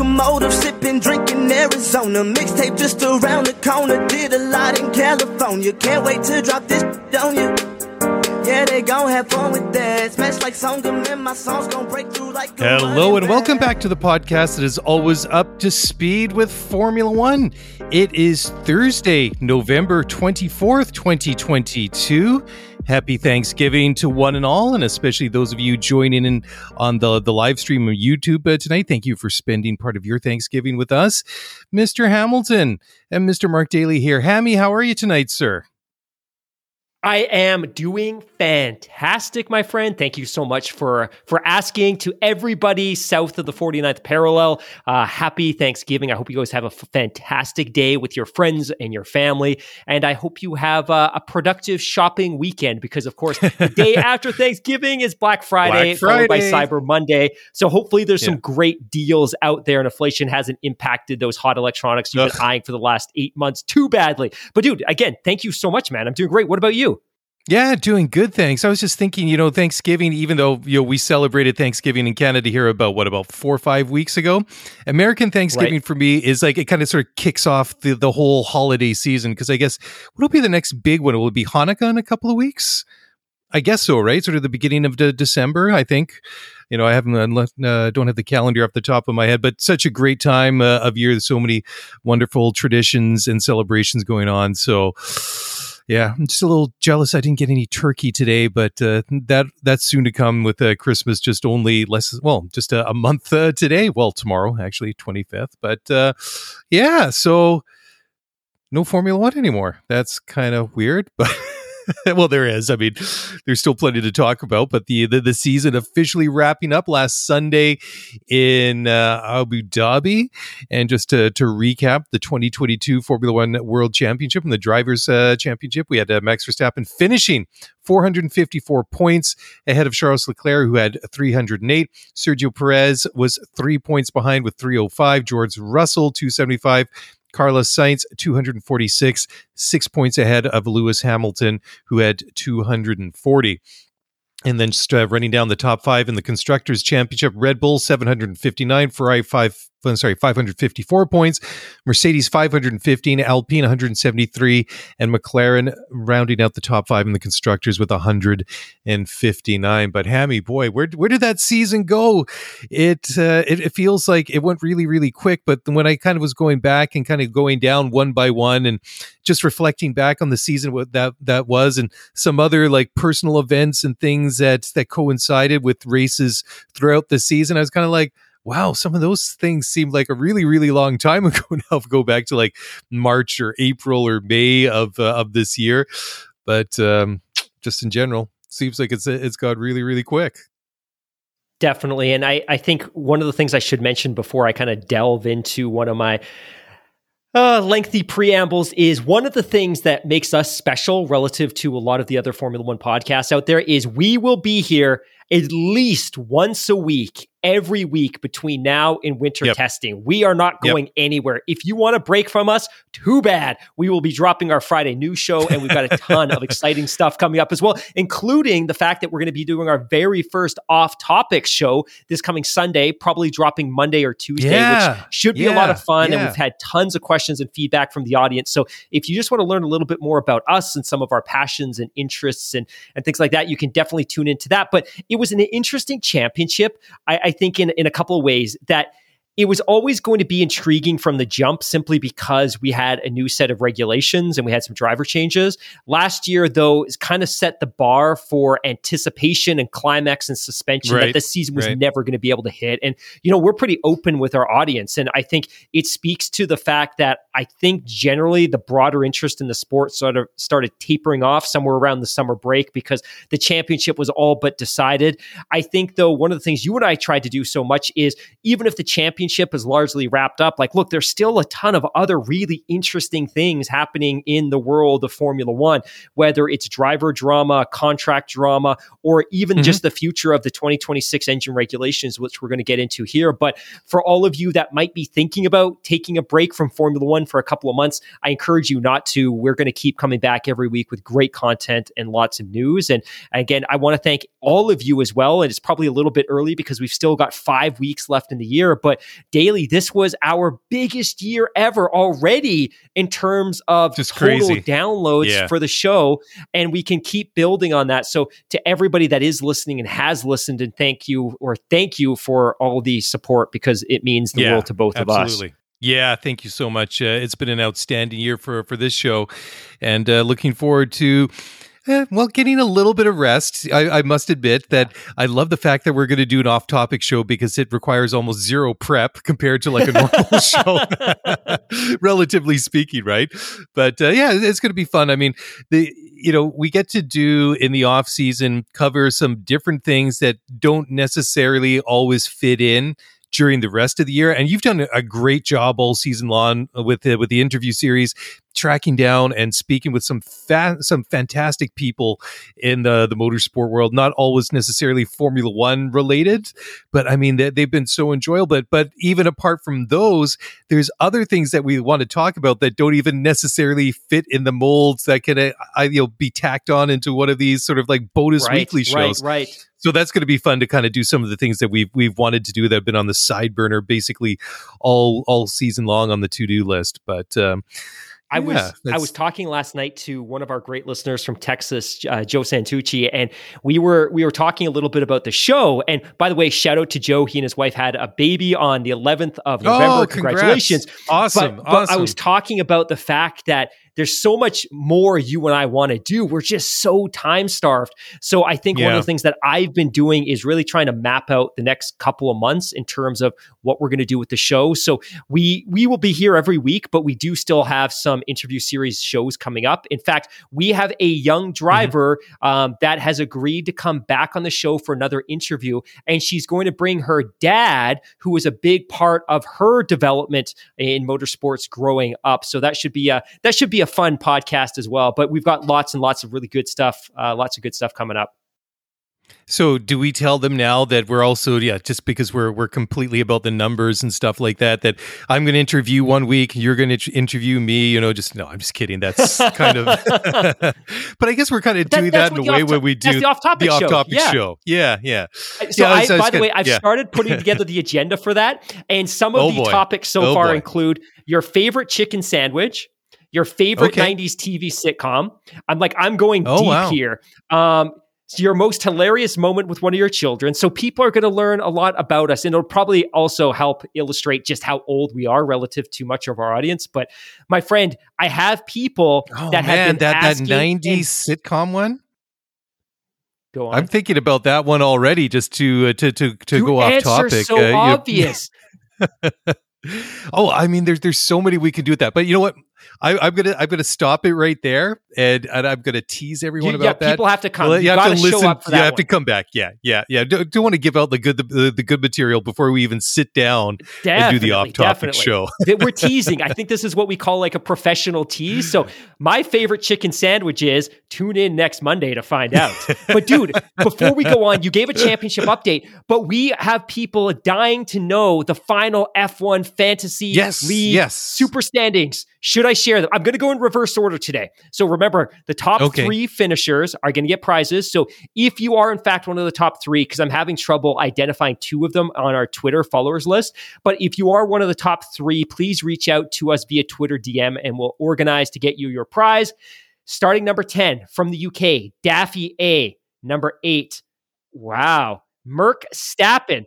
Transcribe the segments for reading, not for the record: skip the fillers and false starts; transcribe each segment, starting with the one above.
Motive, sipping, drinking Arizona. Mixtape just around the corner. Did a lot in California. Can't wait to drop this on you. Yeah, they gon' have fun with that. Smash like Songam and my songs gon' break through like. Hello and welcome back to the podcast that is always up to speed with Formula One. It is Thursday, November 24th, 2022. Happy Thanksgiving to one and all, and especially those of you joining in on the live stream of YouTube tonight. Thank you for spending part of your Thanksgiving with us. Mr. Hamilton and Mr. Mark Daly here. Hammy, how are you tonight, sir? I am doing fantastic, my friend. Thank you so much for asking. To everybody south of the 49th parallel, happy Thanksgiving. I hope you guys have a fantastic day with your friends and your family. And I hope you have a productive shopping weekend because, of course, the day after Thanksgiving is Black Friday, followed by Cyber Monday. So hopefully there's some great deals out there and inflation hasn't impacted those hot electronics you've been eyeing for the last 8 months too badly. But dude, again, thank you so much, man. I'm doing great. What about you? Yeah, doing good, thanks. I was just thinking, Thanksgiving, even though, we celebrated Thanksgiving in Canada here about 4 or 5 weeks ago, American Thanksgiving for me is like, it kind of sort of kicks off the whole holiday season, because I guess, what'll be the next big one? Will it be Hanukkah in a couple of weeks? I guess so, right? Sort of the beginning of December, I think. I don't have the calendar off the top of my head, but such a great time of year. There's so many wonderful traditions and celebrations going on, so... Yeah, I'm just a little jealous I didn't get any turkey today, but that's soon to come with Christmas just only just a month today. Well, tomorrow, actually, 25th. But so no Formula One anymore. That's kind of weird, but... Well, there is. I mean, there's still plenty to talk about, but the season officially wrapping up last Sunday in Abu Dhabi. And just to recap, the 2022 Formula One World Championship and the Drivers' Championship, we had Max Verstappen finishing 454 points ahead of Charles Leclerc, who had 308. Sergio Perez was 3 points behind with 305. George Russell, 275. Carlos Sainz, 246, 6 points ahead of Lewis Hamilton, who had 240. And then just running down the top five in the Constructors' Championship, Red Bull, 759, Ferrari, 554 points, Mercedes, 515, Alpine, 173, and McLaren rounding out the top five in the Constructors with 159. But Hammy, boy, where did that season go? It feels like it went really, really quick, but when I kind of was going back and kind of going down one by one and just reflecting back on the season, what that was, and some other like personal events and things that coincided with races throughout the season, I was kind of like, wow, some of those things seemed like a really, really long time ago now. Go back to like March or April or May of this year, but just in general, seems like it's gone really, really quick. Definitely, and I think one of the things I should mention before I kind of delve into one of my lengthy preambles is one of the things that makes us special relative to a lot of the other Formula One podcasts out there is we will be here at least once a week, every week between now and winter testing. We are not going anywhere. If you want a break from us, too bad. We will be dropping our Friday news show, and we've got a ton of exciting stuff coming up as well, including the fact that we're going to be doing our very first off-topic show this coming Sunday, probably dropping Monday or Tuesday, which should be a lot of fun. And we've had tons of questions and feedback from the audience. So if you just want to learn a little bit more about us and some of our passions and interests and things like that, you can definitely tune into that. But it was an interesting championship, I think, in a couple of ways that it was always going to be intriguing from the jump simply because we had a new set of regulations and we had some driver changes. Last year, though, it's kind of set the bar for anticipation and climax and suspension that this season was never going to be able to hit. And, you know, we're pretty open with our audience. And I think it speaks to the fact that I think generally the broader interest in the sport sort of started tapering off somewhere around the summer break because the championship was all but decided. I think, though, one of the things you and I tried to do so much is even if the championship is largely wrapped up, like, look, there's still a ton of other really interesting things happening in the world of Formula One, whether it's driver drama, contract drama, or even just the future of the 2026 engine regulations, which we're going to get into here. But for all of you that might be thinking about taking a break from Formula One for a couple of months, I encourage you not to. We're going to keep coming back every week with great content and lots of news. And again, I want to thank all of you as well. And it's probably a little bit early because we've still got 5 weeks left in the year, but daily, this was our biggest year ever already in terms of just total downloads for the show. And we can keep building on that. So to everybody that is listening and has listened, and thank you for all the support, because it means the world to both of us. Yeah, thank you so much. It's been an outstanding year for this show, and looking forward to getting a little bit of rest. I must admit that I love the fact that we're going to do an off-topic show because it requires almost zero prep compared to like a normal show, relatively speaking, right? But it's going to be fun. I mean, we get to do in the off-season cover some different things that don't necessarily always fit in during the rest of the year. And you've done a great job all season long with the interview series, tracking down and speaking with some fantastic people in the motorsport world, not always necessarily Formula One related, but I mean, they've been so enjoyable. But even apart from those, there's other things that we want to talk about that don't even necessarily fit in the molds that can be tacked on into one of these sort of like bonus weekly shows. Right. So that's going to be fun to kind of do some of the things that we've wanted to do that have been on the side burner basically all season long on the to-do list. But I was talking last night to one of our great listeners from Texas, Joe Santucci, and we were talking a little bit about the show. And by the way, shout out to Joe. He and his wife had a baby on the 11th of November. Oh, congratulations! Awesome. But I was talking about the fact that there's so much more you and I want to do. We're just so time starved. So I think one of the things that I've been doing is really trying to map out the next couple of months in terms of what we're going to do with the show. So we will be here every week, but we do still have some interview series shows coming up. In fact, we have a young driver that has agreed to come back on the show for another interview, and she's going to bring her dad, who was a big part of her development in motorsports growing up. So that should be a fun podcast as well, but we've got lots and lots of really good stuff, coming up. So do we tell them now that we're also, just because we're completely about the numbers and stuff like that I'm going to interview one week, you're going to interview me, no, I'm just kidding. That's kind of, but I guess we're kind of doing that in a way where we do the off-topic show. Yeah. So I've started putting together the agenda for that. And some of the topics so far include your favorite chicken sandwich, your favorite 90s TV sitcom. I'm going deep here. Your most hilarious moment with one of your children. So people are going to learn a lot about us, and it'll probably also help illustrate just how old we are relative to much of our audience. But my friend, I have people have been asking. That 90s sitcom one? Go on. I'm thinking about that one already just to go off topic. Your answer's so obvious. I mean, there's so many we can do with that. But you know what? I'm gonna stop it right there, and I'm gonna tease everyone about that. People have to come. You have to listen. Show up for that have to come back. Yeah. Don't want to give out the good material before we even sit down and do the off-topic show. We're teasing. I think this is what we call like a professional tease. So my favorite chicken sandwich is. Tune in next Monday to find out. But dude, before we go on, you gave a championship update, but we have people dying to know the final F1 fantasy league super standings. Should I share them? I'm going to go in reverse order today. So remember, the top three finishers are going to get prizes. So if you are, in fact, one of the top three, because I'm having trouble identifying two of them on our Twitter followers list, but if you are one of the top three, please reach out to us via Twitter DM and we'll organize to get you your prize. Starting number 10 from the UK, Daffy A. Number 8, Merc Stappen.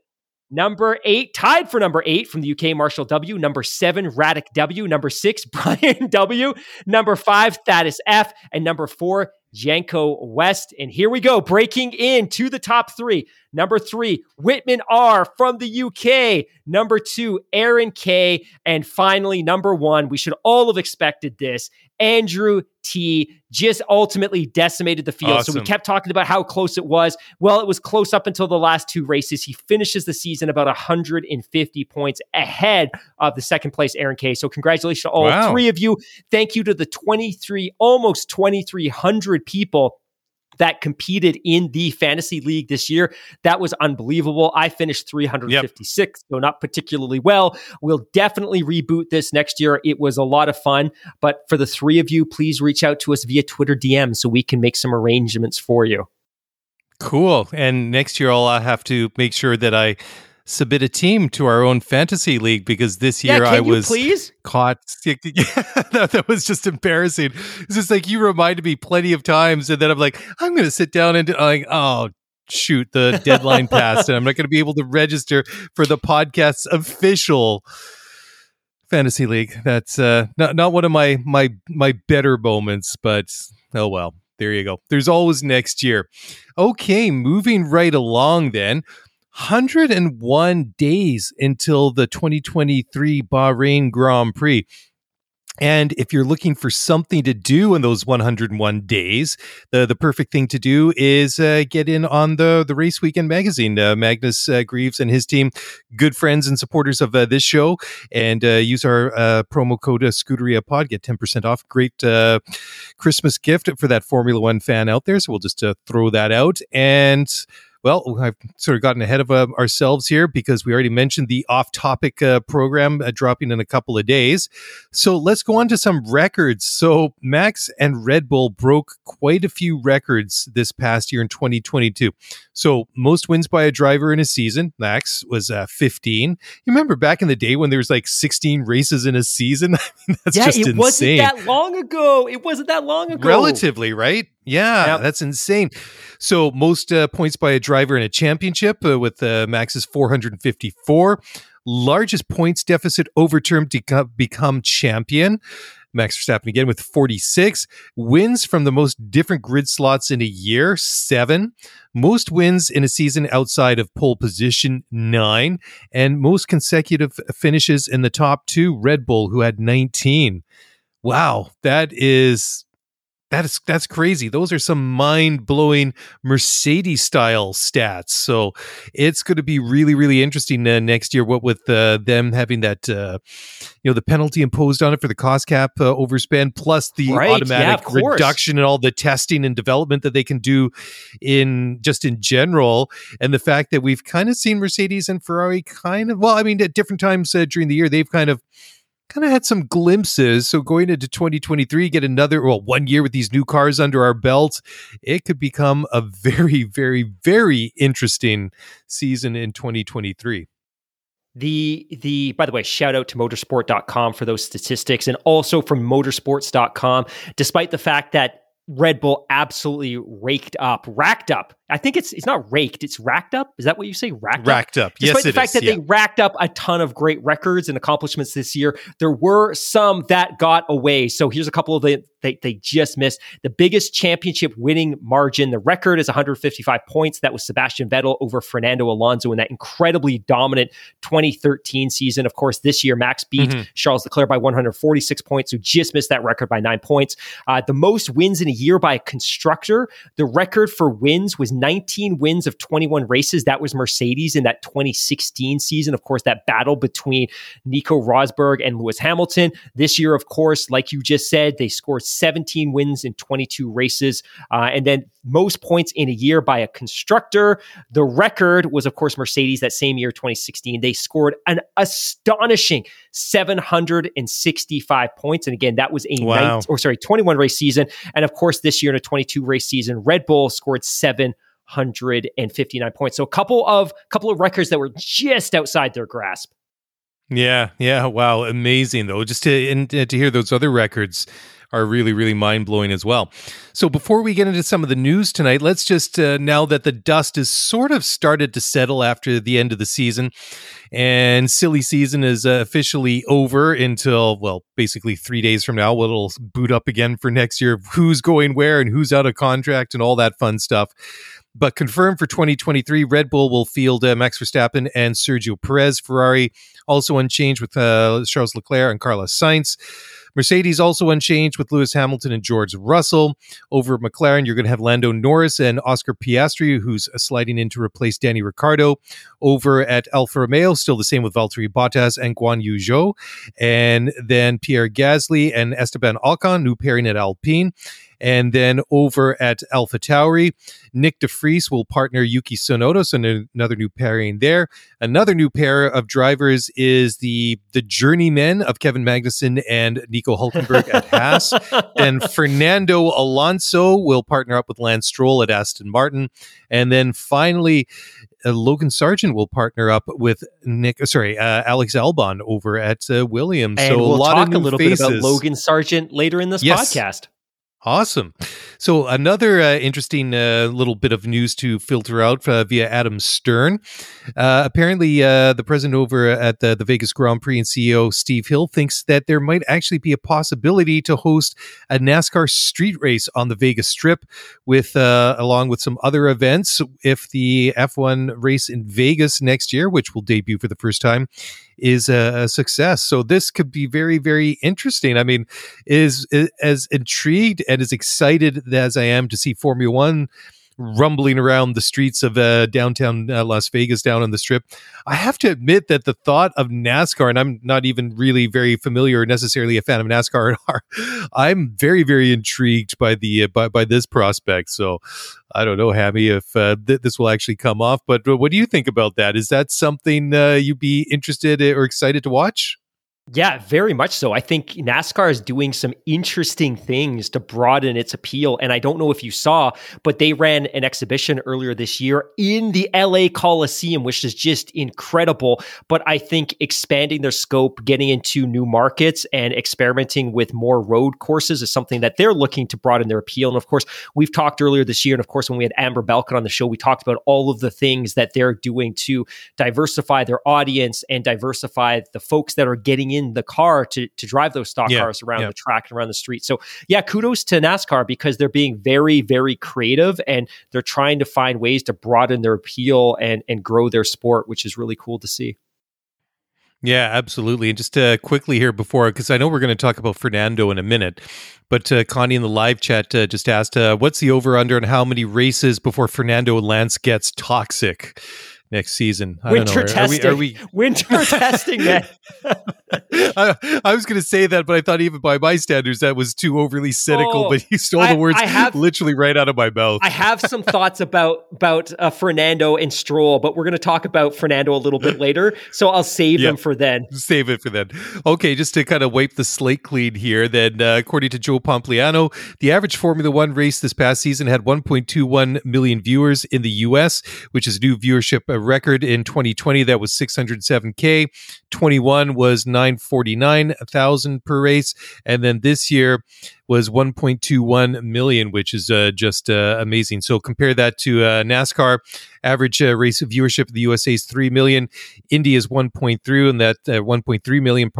Number 8, tied for number 8 from the UK, Marshall W. Number 7, Radek W. Number 6, Brian W. Number 5, Thaddeus F. And number 4, Janko West. And here we go, breaking into the top 3. Number 3, Whitman R. from the UK. Number 2, Aaron K. And finally, number 1, we should all have expected this, Andrew T. just ultimately decimated the field. Awesome. So we kept talking about how close it was. Well, it was close up until the last two races. He finishes the season about 150 points ahead of the second place Aaron K. So congratulations to all three of you. Thank you to the almost 2,300 people that competed in the fantasy league this year. That was unbelievable. I finished 356, so not particularly well. We'll definitely reboot this next year. It was a lot of fun, but for the three of you, please reach out to us via Twitter DM so we can make some arrangements for you. Cool. And next year, I'll have to make sure that I submit a team to our own fantasy league, because this year I was caught. That was just embarrassing. It's just like, you reminded me plenty of times, and then I'm like, I'm going to sit down and shoot, the deadline passed, and I'm not going to be able to register for the podcast's official fantasy league. That's not one of my better moments, but oh well. There you go. There's always next year. Okay, moving right along then. 101 days until the 2023 Bahrain Grand Prix. And if you're looking for something to do in those 101 days, the perfect thing to do is get in on the Race Weekend magazine. Magnus Greaves and his team, good friends and supporters of this show, and use our promo code SCuderiaPod, get 10% off. Great Christmas gift for that Formula One fan out there, so we'll just throw that out. And well, I've sort of gotten ahead of ourselves here, because we already mentioned the off-topic program dropping in a couple of days. So let's go on to some records. So Max and Red Bull broke quite a few records this past year in 2022. So most wins by a driver in a season, Max was 15. You remember back in the day when there was like 16 races in a season? That's just insane. It wasn't that long ago. Relatively, right? Yeah, that's insane. So most points by a driver in a championship with Max's 454. Largest points deficit overturned to become champion. Max Verstappen again with 46. Wins from the most different grid slots in a year, 7. Most wins in a season outside of pole position, 9. And most consecutive finishes in the top 2, Red Bull, who had 19. Wow, that's crazy. Those are some mind-blowing Mercedes-style stats. So it's going to be really, really interesting next year. What with them having that, the penalty imposed on it for the cost cap overspend, plus the automatic reduction and all the testing and development that they can do in general, and the fact that we've kind of seen Mercedes and Ferrari at different times during the year, they've kind of had some glimpses. So going into 2023, get another 1 year with these new cars under our belts. It could become a very, very, very interesting season in 2023. By the way, shout out to motorsport.com for those statistics, and also from motorsports.com, despite the fact that Red Bull absolutely racked up. I think it's not raked, it's racked up. Is that what you say? Racked up. Despite the fact that they racked up a ton of great records and accomplishments this year, there were some that got away. So here's a couple of the they just missed. The biggest championship winning margin, the record is 155 points. That was Sebastian Vettel over Fernando Alonso in that incredibly dominant 2013 season. Of course, this year, Max beat Charles Leclerc by 146 points, who just missed that record by 9 points. The most wins in a year by a constructor, the record for wins was 19 wins of 21 races. That was Mercedes in that 2016 season. Of course, that battle between Nico Rosberg and Lewis Hamilton. This year, of course, like you just said, they scored 17 wins in 22 races. And then most points in a year by a constructor. The record was, of course, Mercedes that same year, 2016. They scored an astonishing 765 points. And again, that was a 21 race season. And of course, this year in a 22 race season, Red Bull scored 759 points. So a couple of records that were just outside their grasp. Yeah. Wow. Amazing though. Just to hear those other records are really, really mind-blowing as well. So before we get into some of the news tonight, let's just, now that the dust has sort of started to settle after the end of the season, and silly season is officially over until, well, basically 3 days from now, it'll boot up again for next year, who's going where and who's out of contract and all that fun stuff. But confirmed for 2023, Red Bull will field Max Verstappen and Sergio Perez. Ferrari also unchanged with Charles Leclerc and Carlos Sainz. Mercedes also unchanged with Lewis Hamilton and George Russell. Over at McLaren, you're going to have Lando Norris and Oscar Piastri, who's sliding in to replace Danny Ricciardo. Over at Alfa Romeo, still the same with Valtteri Bottas and Guan Yu Zhou. And then Pierre Gasly and Esteban Ocon, new pairing at Alpine. And then over at AlphaTauri, Nick de Vries will partner Yuki Tsunoda, so another new pairing there. Another new pair of drivers is the journeymen of Kevin Magnussen and Nico Hülkenberg at Haas. And Fernando Alonso will partner up with Lance Stroll at Aston Martin. And then finally, Logan Sargent will partner up with Alex Albon over at Williams. And so we'll talk a little bit about Logan Sargent later in this podcast. Awesome. So another interesting little bit of news to filter out via Adam Stern. Apparently, the president over at the Vegas Grand Prix and CEO Steve Hill thinks that there might actually be a possibility to host a NASCAR street race on the Vegas Strip, with along with some other events, if the F1 race in Vegas next year, which will debut for the first time, is a success. So this could be very, very interesting. I mean, is as intrigued and as excited as I am to see Formula One rumbling around the streets of downtown Las Vegas, down on the Strip, I have to admit that the thought of NASCAR, and I'm not even really very familiar or necessarily a fan of NASCAR at all, I'm very, very intrigued by the by this prospect. So I don't know, Hammy, if this will actually come off, but what do you think about that? Is that something you'd be interested or excited to watch? Yeah, very much so. I think NASCAR is doing some interesting things to broaden its appeal. And I don't know if you saw, but they ran an exhibition earlier this year in the LA Coliseum, which is just incredible. But I think expanding their scope, getting into new markets and experimenting with more road courses is something that they're looking to broaden their appeal. And of course, we've talked earlier this year. And of course, when we had Amber Balcon on the show, we talked about all of the things that they're doing to diversify their audience and diversify the folks that are getting in the car to drive those stock cars around the track and around the street. So yeah, kudos to NASCAR because they're being very, very creative and they're trying to find ways to broaden their appeal and grow their sport, which is really cool to see. Yeah, absolutely. And just quickly here before, because I know we're going to talk about Fernando in a minute, but Connie in the live chat just asked, what's the over-under and how many races before Fernando and Lance gets toxic next season? Winter testing, man. I was going to say that, but I thought even by my standards, that was too overly cynical, but you stole the words literally right out of my mouth. I have some thoughts about Fernando and Stroll, but we're going to talk about Fernando a little bit later, so I'll save them for then. Save it for then. Okay, just to kind of wipe the slate clean here, then according to Joe Pompliano, the average Formula One race this past season had 1.21 million viewers in the U.S., which is new viewership record. In 2020, that was 607K. 21 was 949,000 per race. And then this year was 1.21 million, which is just amazing. So compare that to NASCAR. Average race viewership of the USA is 3 million. India's 1.3 million,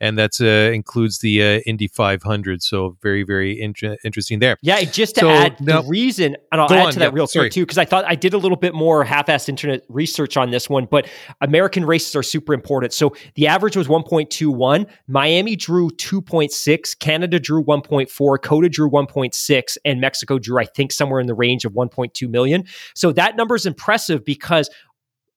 and that includes the Indy 500. So very, very interesting there. Yeah, just to add to that real quick too, because I thought I did a little bit more half-assed internet research on this one, but American races are super important. So the average was 1.21. Miami drew 2.6. Canada drew 1.4. Coda drew 1.6. And Mexico drew, I think, somewhere in the range of 1.2 million. So that number is impressive because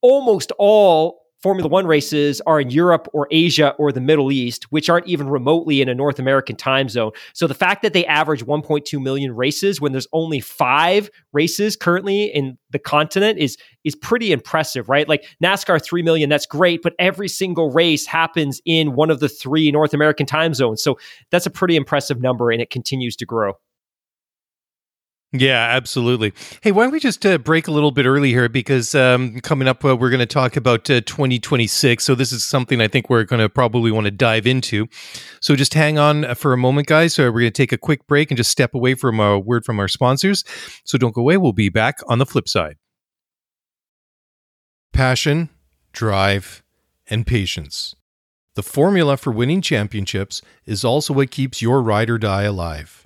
almost all Formula One races are in Europe or Asia or the Middle East, which aren't even remotely in a North American time zone. So the fact that they average 1.2 million races when there's only 5 races currently in the continent is pretty impressive, right? Like NASCAR 3 million, that's great, but every single race happens in one of the 3 North American time zones. So that's a pretty impressive number and it continues to grow. Yeah, absolutely. Hey, why don't we just break a little bit early here, because coming up, we're going to talk about 2026. So this is something I think we're going to probably want to dive into. So just hang on for a moment, guys. So we're going to take a quick break and just step away from a word from our sponsors. So don't go away. We'll be back on the flip side. Passion, drive, and patience. The formula for winning championships is also what keeps your ride or die alive.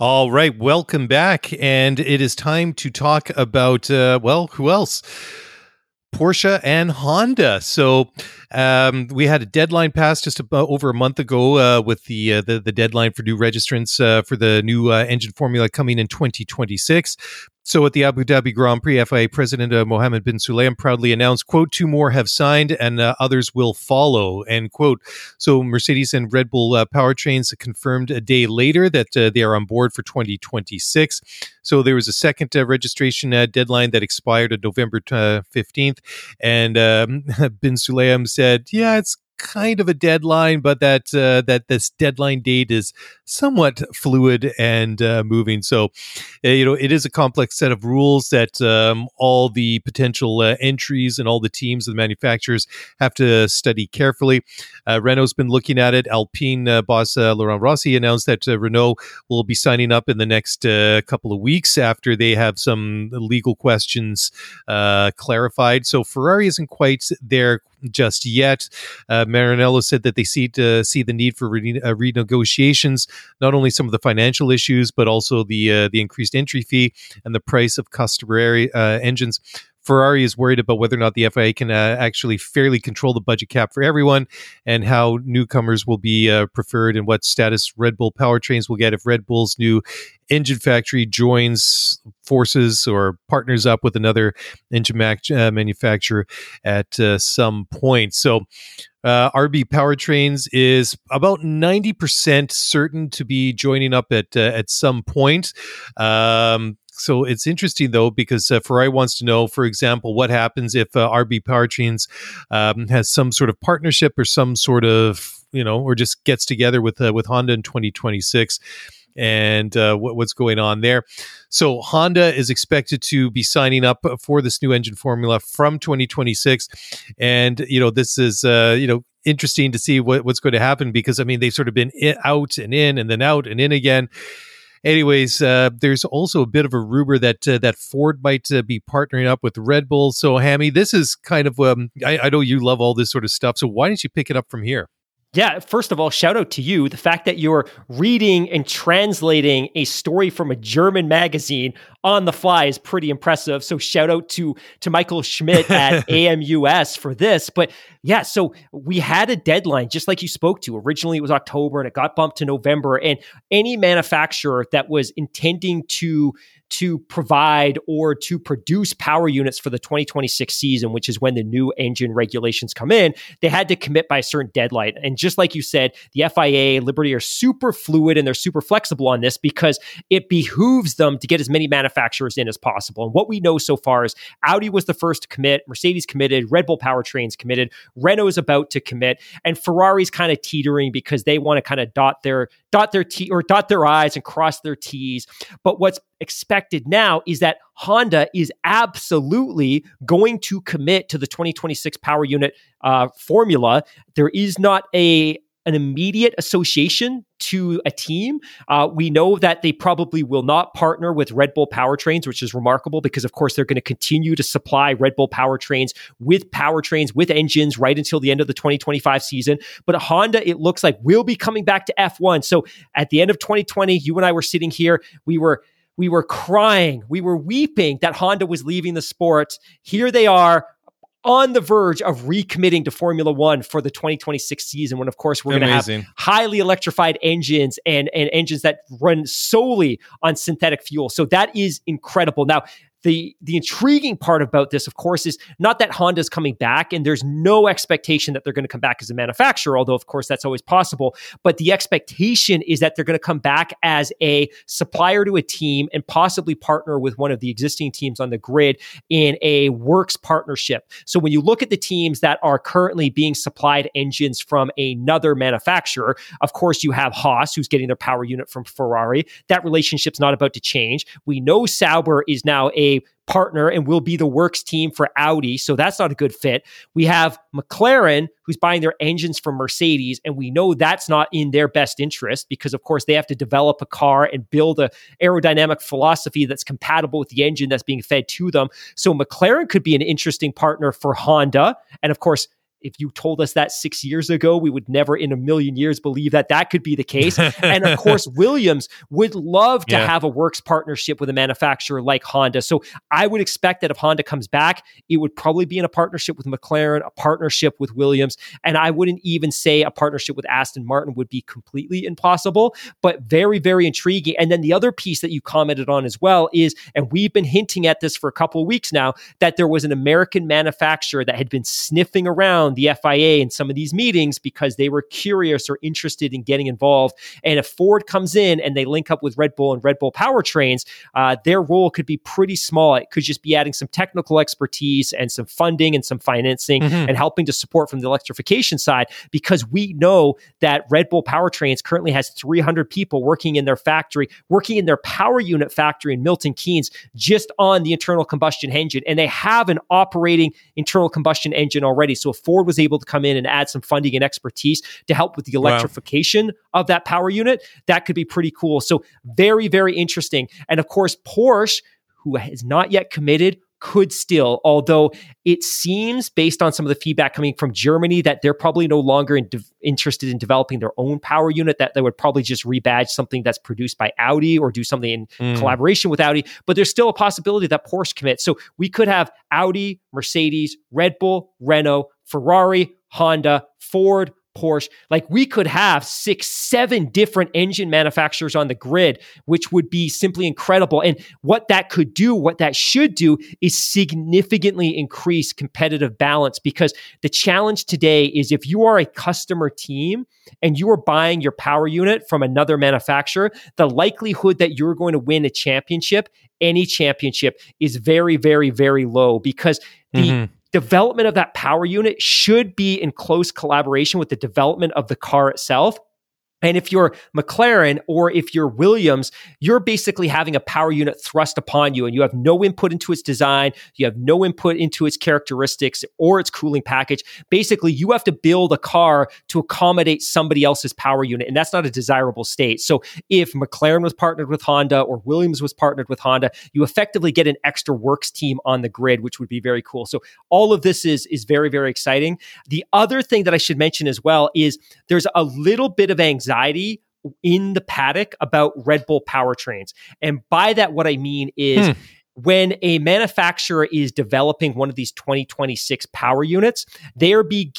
All right, welcome back, and it is time to talk about, who else? Porsche and Honda. So we had a deadline passed just about over a month ago with the deadline for new registrants for the new engine formula coming in 2026. So at the Abu Dhabi Grand Prix, FIA President Mohammed bin Sulayem proudly announced, quote, two more have signed and others will follow, end quote. So Mercedes and Red Bull powertrains confirmed a day later that they are on board for 2026. So there was a second registration deadline that expired on November 15th. And bin Sulayem said, yeah, it's kind of a deadline, but that this deadline date is somewhat fluid and moving. So, it is a complex set of rules that all the potential entries and all the teams and the manufacturers have to study carefully. Renault's been looking at it. Alpine boss Laurent Rossi announced that Renault will be signing up in the next couple of weeks after they have some legal questions clarified. So Ferrari isn't quite there just yet. Marinello said that they see the need for renegotiations, not only some of the financial issues, but also the increased entry fee and the price of customary engines. Ferrari is worried about whether or not the FIA can actually fairly control the budget cap for everyone, and how newcomers will be preferred, and what status Red Bull powertrains will get if Red Bull's new engine factory joins forces or partners up with another engine manufacturer at some point. So RB Powertrains is about 90% certain to be joining up at some point. So it's interesting, though, because Ferrari wants to know, for example, what happens if RB Powertrains has some sort of partnership or some sort of, or just gets together with Honda in 2026. And what's going on there. So Honda is expected to be signing up for this new engine formula from 2026. And, this is, interesting to see what's going to happen, because, they've sort of been out and then out and in again. Anyways, there's also a bit of a rumor that Ford might be partnering up with Red Bull. So, Hammy, this is kind of, I know you love all this sort of stuff. So why don't you pick it up from here? Yeah, first of all, shout out to you. The fact that you're reading and translating a story from a German magazine on the fly is pretty impressive. So shout out to Michael Schmidt at AMUS for this. But yeah, so we had a deadline, just like you spoke to. Originally, it was October, and it got bumped to November. And any manufacturer that was intending to to provide or to produce power units for the 2026 season, which is when the new engine regulations come in, they had to commit by a certain deadline. And just like you said, the FIA, Liberty are super fluid and they're super flexible on this because it behooves them to get as many manufacturers in as possible. And what we know so far is Audi was the first to commit, Mercedes committed, Red Bull powertrains committed, Renault is about to commit, and Ferrari's kind of teetering because they want to kind of dot their I's and cross their T's. But what's expected now is that Honda is absolutely going to commit to the 2026 power unit formula. There is not an immediate association to a team. We know that they probably will not partner with Red Bull powertrains, which is remarkable because, of course, they're going to continue to supply Red Bull powertrains, with engines right until the end of the 2025 season. But Honda, it looks like, will be coming back to F1. So at the end of 2020, you and I were sitting here. We were crying. We were weeping that Honda was leaving the sport. Here they are, on the verge of recommitting to Formula One for the 2026 season, when, of course, we're going to have highly electrified engines and engines that run solely on synthetic fuel. So that is incredible. Now, the intriguing part about this, of course, is not that Honda's coming back, and there's no expectation that they're going to come back as a manufacturer, although, of course, that's always possible. But the expectation is that they're going to come back as a supplier to a team and possibly partner with one of the existing teams on the grid in a works partnership. So when you look at the teams that are currently being supplied engines from another manufacturer, of course, you have Haas, who's getting their power unit from Ferrari. That relationship's not about to change. We know Sauber is now a partner and will be the works team for Audi, so that's not a good fit. We have McLaren, who's buying their engines from Mercedes, and we know that's not in their best interest because, of course, they have to develop a car and build an aerodynamic philosophy that's compatible with the engine that's being fed to them. So McLaren could be an interesting partner for Honda, and, of course, if you told us that 6 years ago, we would never in a million years believe that that could be the case. And of course, Williams would love to have a works partnership with a manufacturer like Honda. So I would expect that if Honda comes back, it would probably be in a partnership with McLaren, a partnership with Williams. And I wouldn't even say a partnership with Aston Martin would be completely impossible, but very, very intriguing. And then the other piece that you commented on as well is, and we've been hinting at this for a couple of weeks now, that there was an American manufacturer that had been sniffing around the FIA in some of these meetings because they were curious or interested in getting involved. And if Ford comes in and they link up with Red Bull and Red Bull powertrains, their role could be pretty small. It could just be adding some technical expertise and some funding and some financing and helping to support from the electrification side, because we know that Red Bull powertrains currently has 300 people working in their factory, working in their power unit factory in Milton Keynes, just on the internal combustion engine. And they have an operating internal combustion engine already. So if Ford was able to come in and add some funding and expertise to help with the electrification of that power unit, that could be pretty cool. So very, very interesting. And of course, Porsche, who has not yet committed, could still, although it seems based on some of the feedback coming from Germany that they're probably no longer interested in developing their own power unit, that they would probably just rebadge something that's produced by Audi or do something in collaboration with Audi. But there's still a possibility that Porsche commits. So we could have Audi, Mercedes, Red Bull, Renault, Ferrari, Honda, Ford, Porsche. Like, we could have 6-7 different engine manufacturers on the grid, which would be simply incredible. And what that could do, what that should do, is significantly increase competitive balance, because the challenge today is if you are a customer team and you are buying your power unit from another manufacturer, the likelihood that you're going to win a championship, any championship, is very, very, very low, because the development of that power unit should be in close collaboration with the development of the car itself. And if you're McLaren or if you're Williams, you're basically having a power unit thrust upon you, and you have no input into its design, you have no input into its characteristics or its cooling package. Basically, you have to build a car to accommodate somebody else's power unit, and that's not a desirable state. So if McLaren was partnered with Honda or Williams was partnered with Honda, you effectively get an extra works team on the grid, which would be very cool. So all of this is very, very exciting. The other thing that I should mention as well is there's a little bit of anxiety in the paddock about Red Bull powertrains. And by that, what I mean is when a manufacturer is developing one of these 2026 power units, they're being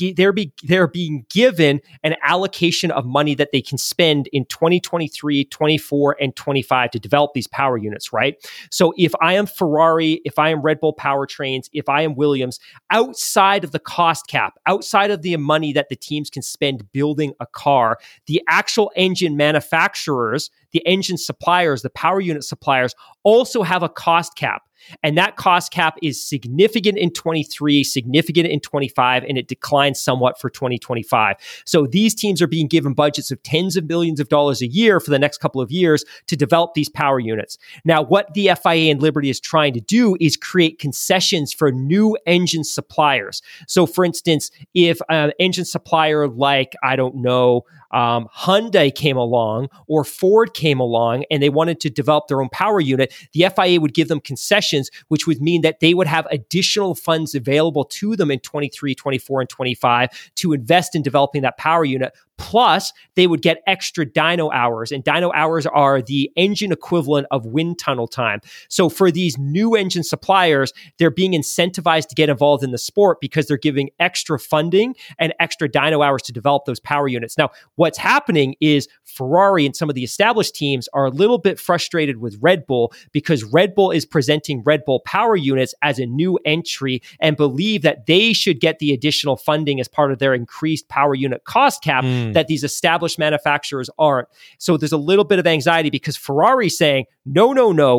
given an allocation of money that they can spend in 2023, 24, and 25 to develop these power units, right? So if I am Ferrari, if I am Red Bull Powertrains, if I am Williams, outside of the cost cap, outside of the money that the teams can spend building a car, the actual engine manufacturers, the engine suppliers, the power unit suppliers also have a cost cap. And that cost cap is significant in 23, significant in 25, and it declines somewhat for 2025. So these teams are being given budgets of tens of millions of dollars a year for the next couple of years to develop these power units. Now, what the FIA and Liberty is trying to do is create concessions for new engine suppliers. So for instance, if an engine supplier like, I don't know, Hyundai came along or Ford came along and they wanted to develop their own power unit, the FIA would give them concessions, which would mean that they would have additional funds available to them in 23, 24, and 25 to invest in developing that power unit. Plus, they would get extra dyno hours, and dyno hours are the engine equivalent of wind tunnel time. So for these new engine suppliers, they're being incentivized to get involved in the sport because they're giving extra funding and extra dyno hours to develop those power units. Now, what's happening is Ferrari and some of the established teams are a little bit frustrated with Red Bull because Red Bull is presenting Red Bull power units as a new entry and believe that they should get the additional funding as part of their increased power unit cost cap. That these established manufacturers aren't. So there's a little bit of anxiety because Ferrari's saying, no,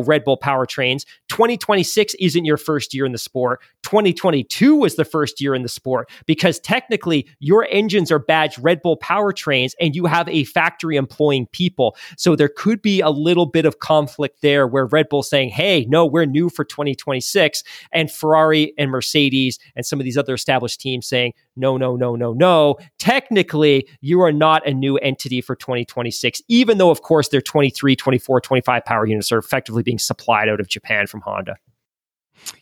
Red Bull powertrains, 2026 isn't your first year in the sport. 2022 was the first year in the sport because technically your engines are badged Red Bull powertrains and you have a factory employing people. So there could be a little bit of conflict there where Red Bull's saying, hey, no, we're new for 2026. And Ferrari and Mercedes and some of these other established teams saying, no. Technically, you are not a new entity for 2026, even though, of course, their 23, 24, 25 power units are effectively being supplied out of Japan from Honda.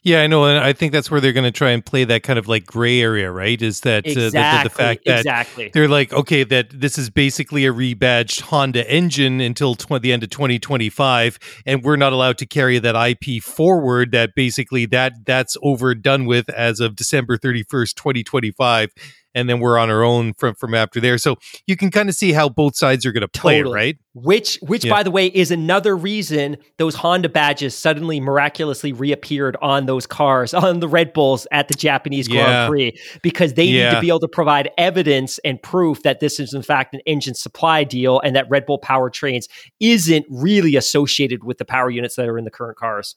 Yeah, I know. And I think that's where they're going to try and play that kind of like gray area, right? Is that the fact that they're like, okay, that this is basically a rebadged Honda engine until the end of 2025. And we're not allowed to carry that IP forward, that basically that's over and done with as of December 31st, 2025. And then we're on our own from after there. So you can kind of see how both sides are going to play it, right? Which, by the way, is another reason those Honda badges suddenly miraculously reappeared on those cars, on the Red Bulls at the Japanese Grand Prix, because they need to be able to provide evidence and proof that this is, in fact, an engine supply deal and that Red Bull powertrains isn't really associated with the power units that are in the current cars.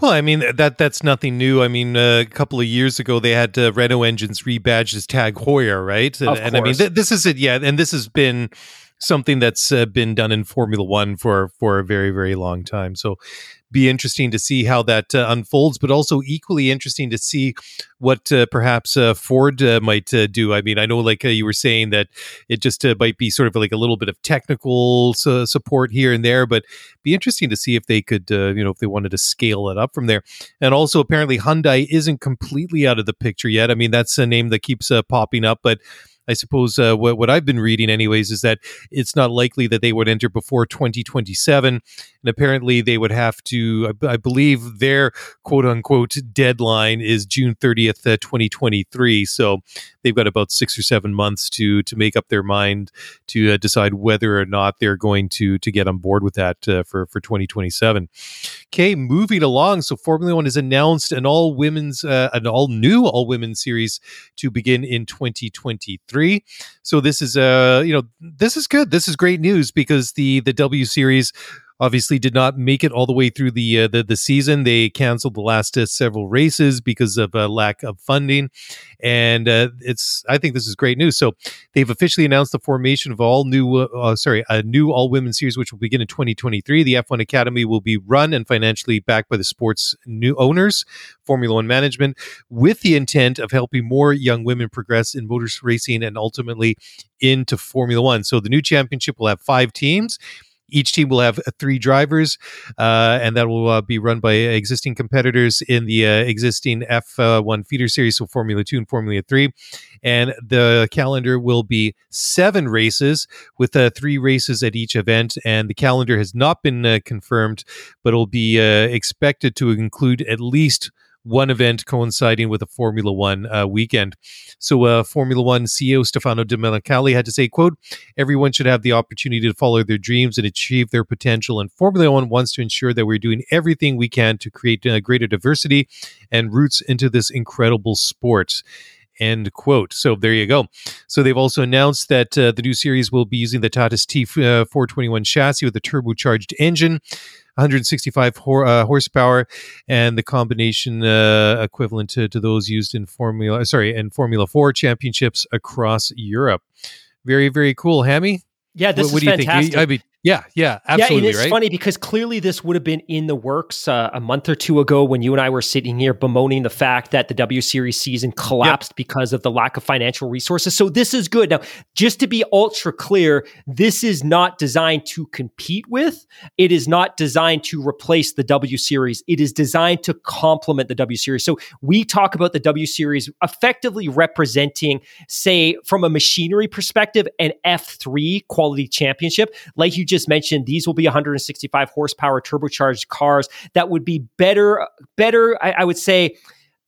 Well, I mean, that's nothing new. I mean, a couple of years ago, they had Renault engines rebadged as TAG Heuer, right? And I mean, this is it. Yeah. And this has been something that's been done in Formula One for a very, very long time. So be interesting to see how that unfolds, but also equally interesting to see what perhaps Ford might do. I mean, I know like you were saying that it just might be sort of like a little bit of technical support here and there, but be interesting to see if they could, if they wanted to scale it up from there. And also apparently Hyundai isn't completely out of the picture yet. I mean, that's a name that keeps popping up, but I suppose what I've been reading anyways is that it's not likely that they would enter before 2027. And apparently they would have to, I believe their quote unquote deadline is June 30th, 2023. So they've got about 6 or 7 months to make up their mind to decide whether or not they're going to get on board with that for 2027. Okay, moving along. So Formula One has announced an all-new all-women's series to begin in 2023. So this is this is good. This is great news because the W Series obviously did not make it all the way through the season. They canceled the last several races because of a lack of funding, and I think this is great news. So they've officially announced the formation of a new all-women series, which will begin in 2023. The F1 Academy will be run and financially backed by the sport's new owners, Formula One management, with the intent of helping more young women progress in motor racing and ultimately into Formula One. So the new championship will have 5 teams. each team will have three drivers, and that will be run by existing competitors in the existing F1 feeder series, so Formula 2 and Formula 3. And the calendar will be 7 races with 3 races at each event. And the calendar has not been confirmed, but it'll be expected to include at least one event coinciding with a Formula One weekend. So Formula One CEO Stefano Domenicali had to say, quote, "Everyone should have the opportunity to follow their dreams and achieve their potential. And Formula One wants to ensure that we're doing everything we can to create greater diversity and roots into this incredible sport." End quote. So there you go. So they've also announced that the new series will be using the Tata's T421 chassis with a turbocharged engine, 165 horsepower, and the combination equivalent to those used in Formula 4 championships across Europe. Very, very cool, Hammy. Yeah, this is fantastic. I mean, yeah, absolutely. Yeah, it is funny because clearly this would have been in the works a month or two ago when you and I were sitting here bemoaning the fact that the W Series season collapsed because of the lack of financial resources. So this is good. Now, just to be ultra clear, this is not designed to compete with. It is not designed to replace the W Series. It is designed to complement the W Series. So we talk about the W Series effectively representing, say, from a machinery perspective, an F3 quality championship. Like you just mentioned, these will be 165 horsepower turbocharged cars that would be better, I would say,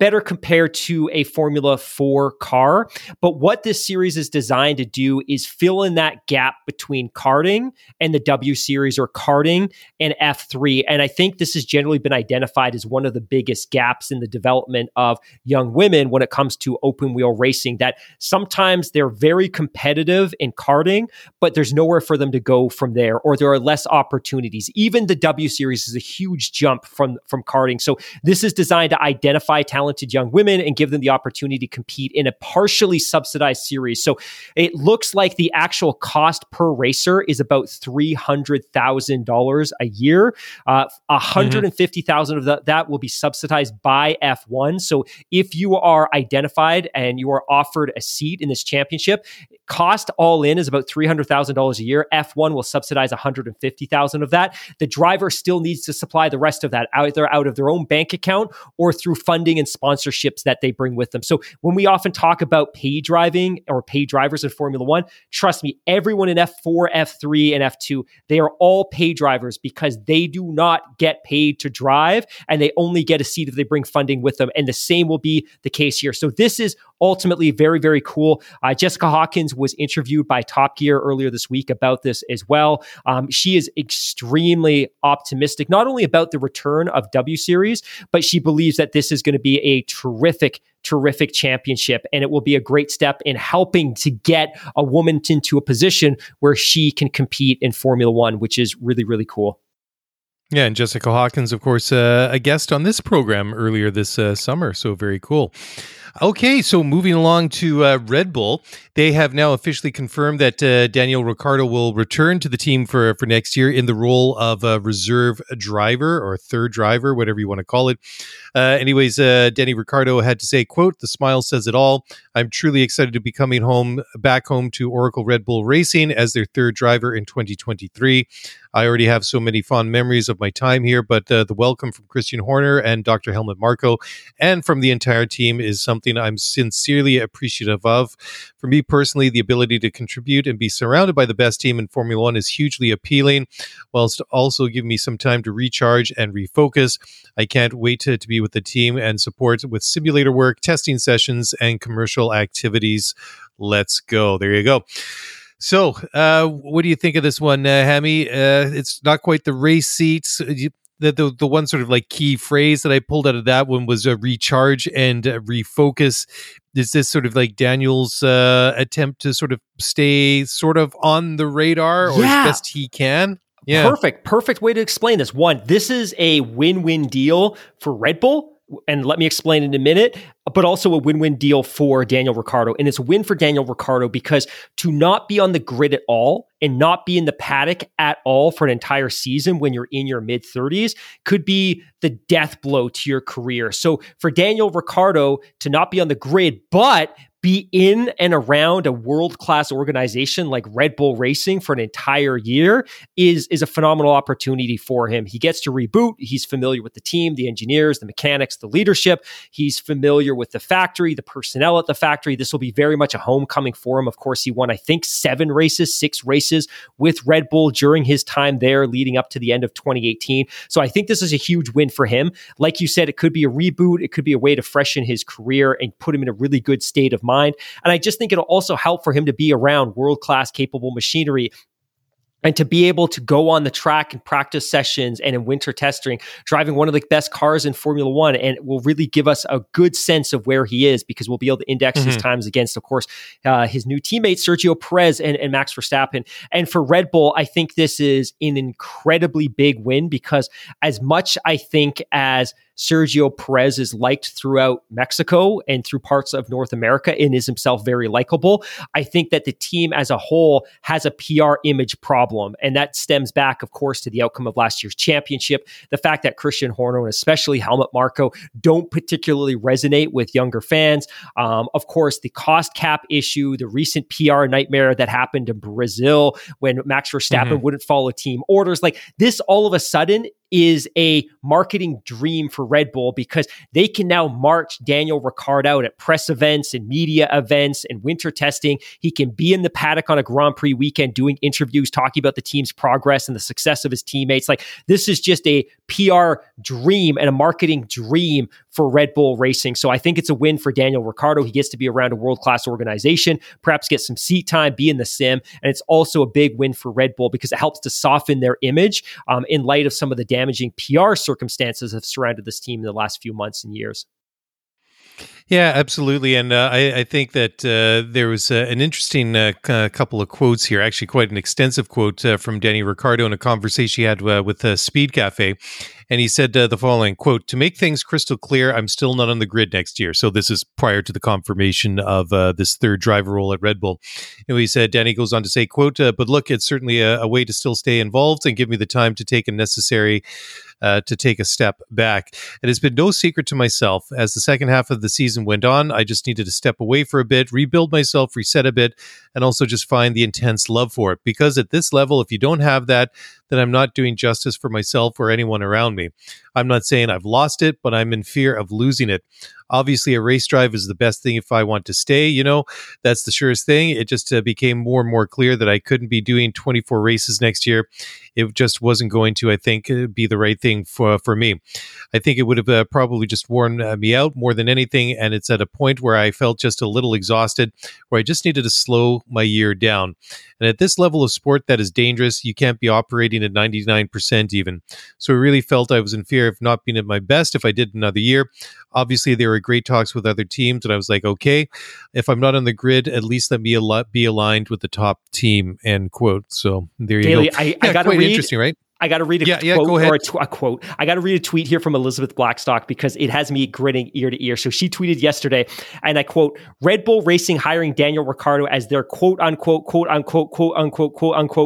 better compared to a Formula 4 car. But what this series is designed to do is fill in that gap between karting and the W Series, or karting and F3. And I think this has generally been identified as one of the biggest gaps in the development of young women when it comes to open wheel racing, that sometimes they're very competitive in karting, but there's nowhere for them to go from there, or there are less opportunities. Even the W Series is a huge jump from karting. So this is designed to identify talented young women and give them the opportunity to compete in a partially subsidized series. So it looks like the actual cost per racer is about $300,000 a year. $150,000 of that will be subsidized by F1. So if you are identified and you are offered a seat in this championship, cost all in is about $300,000 a year. F1 will subsidize $150,000 of that. The driver still needs to supply the rest of that, either out of their own bank account or through funding and sponsorships that they bring with them. So when we often talk about pay driving or pay drivers in Formula One, trust me, everyone in F4, F3, and F2, they are all pay drivers because they do not get paid to drive, and they only get a seat if they bring funding with them. And the same will be the case here. So this is ultimately very, very cool. Jessica Hawkins was interviewed by Top Gear earlier this week about this as well. She is extremely optimistic, not only about the return of W Series, but she believes that this is going to be a terrific championship, and it will be a great step in helping to get a woman into a position where she can compete in Formula One, which is really, really cool. Yeah, and Jessica Hawkins, of course, a guest on this program earlier this summer, so very cool. Okay, so moving along to Red Bull, they have now officially confirmed that Daniel Ricciardo will return to the team for next year in the role of a reserve driver or third driver, whatever you want to call it. Anyways, Danny Ricciardo had to say, quote, "The smile says it all. I'm truly excited to be coming back home to Oracle Red Bull Racing as their third driver in 2023. I already have so many fond memories of my time here, but the welcome from Christian Horner and Dr. Helmut Marko and from the entire team is something I'm sincerely appreciative of. For me personally, the ability to contribute and be surrounded by the best team in Formula One is hugely appealing, whilst also giving me some time to recharge and refocus. I can't wait to be with the team and support with simulator work, testing sessions, and commercial activities. Let's go." There you go. So, what do you think of this one, Hammy? It's not quite the race seats. The one sort of like key phrase that I pulled out of that one was recharge and refocus. Is this sort of like Daniel's attempt to sort of stay sort of on the radar or as best he can? Yeah. Perfect way to explain this. One, this is a win-win deal for Red Bull, and let me explain in a minute, but also a win-win deal for Daniel Ricciardo. And it's a win for Daniel Ricciardo because to not be on the grid at all and not be in the paddock at all for an entire season when you're in your mid-30s could be the death blow to your career. So for Daniel Ricciardo to not be on the grid, but be in and around a world-class organization like Red Bull Racing for an entire year is a phenomenal opportunity for him. He gets to reboot. He's familiar with the team, the engineers, the mechanics, the leadership. He's familiar with the factory, the personnel at the factory. This will be very much a homecoming for him. Of course, he won, I think, six races with Red Bull during his time there leading up to the end of 2018. So I think this is a huge win for him. Like you said, it could be a reboot. It could be a way to freshen his career and put him in a really good state of mind. And I just think it'll also help for him to be around world-class capable machinery and to be able to go on the track and practice sessions and in winter testing, driving one of the best cars in Formula One. And it will really give us a good sense of where he is because we'll be able to index his times against, of course, his new teammates, Sergio Perez and Max Verstappen. And for Red Bull, I think this is an incredibly big win because as much, I think, as Sergio Perez is liked throughout Mexico and through parts of North America and is himself very likable, I think that the team as a whole has a PR image problem. And that stems back, of course, to the outcome of last year's championship. The fact that Christian Horner and especially Helmut Marko don't particularly resonate with younger fans. Of course, the cost cap issue, the recent PR nightmare that happened in Brazil when Max Verstappen wouldn't follow team orders. Like this all of a sudden is a marketing dream for Red Bull because they can now march Daniel Ricciardo out at press events and media events and winter testing. He can be in the paddock on a Grand Prix weekend doing interviews, talking about the team's progress and the success of his teammates. Like this is just a PR dream and a marketing dream for Red Bull Racing. So I think it's a win for Daniel Ricciardo. He gets to be around a world-class organization, perhaps get some seat time, be in the sim. And it's also a big win for Red Bull because it helps to soften their image in light of some of the damaging PR circumstances have surrounded this team in the last few months and years. Yeah, absolutely. And I think that there was an interesting couple of quotes here, actually quite an extensive quote from Danny Ricciardo in a conversation he had with Speed Cafe. And he said the following, quote, "To make things crystal clear, I'm still not on the grid next year." So this is prior to the confirmation of this third driver role at Red Bull. And he said, Danny goes on to say, quote, "But look, it's certainly a way to still stay involved and give me the time to take a necessary to take a step back. It has been no secret to myself. As the second half of the season went on, I just needed to step away for a bit, rebuild myself, reset a bit, and also just find the intense love for it. Because at this level, if you don't have that, then I'm not doing justice for myself or anyone around me. I'm not saying I've lost it, but I'm in fear of losing it. Obviously, a race drive is the best thing if I want to stay. You know, that's the surest thing. It just became more and more clear that I couldn't be doing 24 races next year. It just wasn't going to, I think, be the right thing for me. I think it would have probably just worn me out more than anything. And it's at a point where I felt just a little exhausted, where I just needed to slow my year down. And at this level of sport, that is dangerous. You can't be operating at 99% even. So I really felt I was in fear of not being at my best if I did another year. Obviously, there were great talks with other teams, and I was like, okay, if I'm not on the grid, at least let me be aligned with the top team," end quote. So there you go. I got to read. Interesting, right? I got to read a quote. I got to read a tweet here from Elizabeth Blackstock because it has me grinning ear to ear. So she tweeted yesterday, and I quote, "Red Bull Racing hiring Daniel Ricciardo as their quote unquote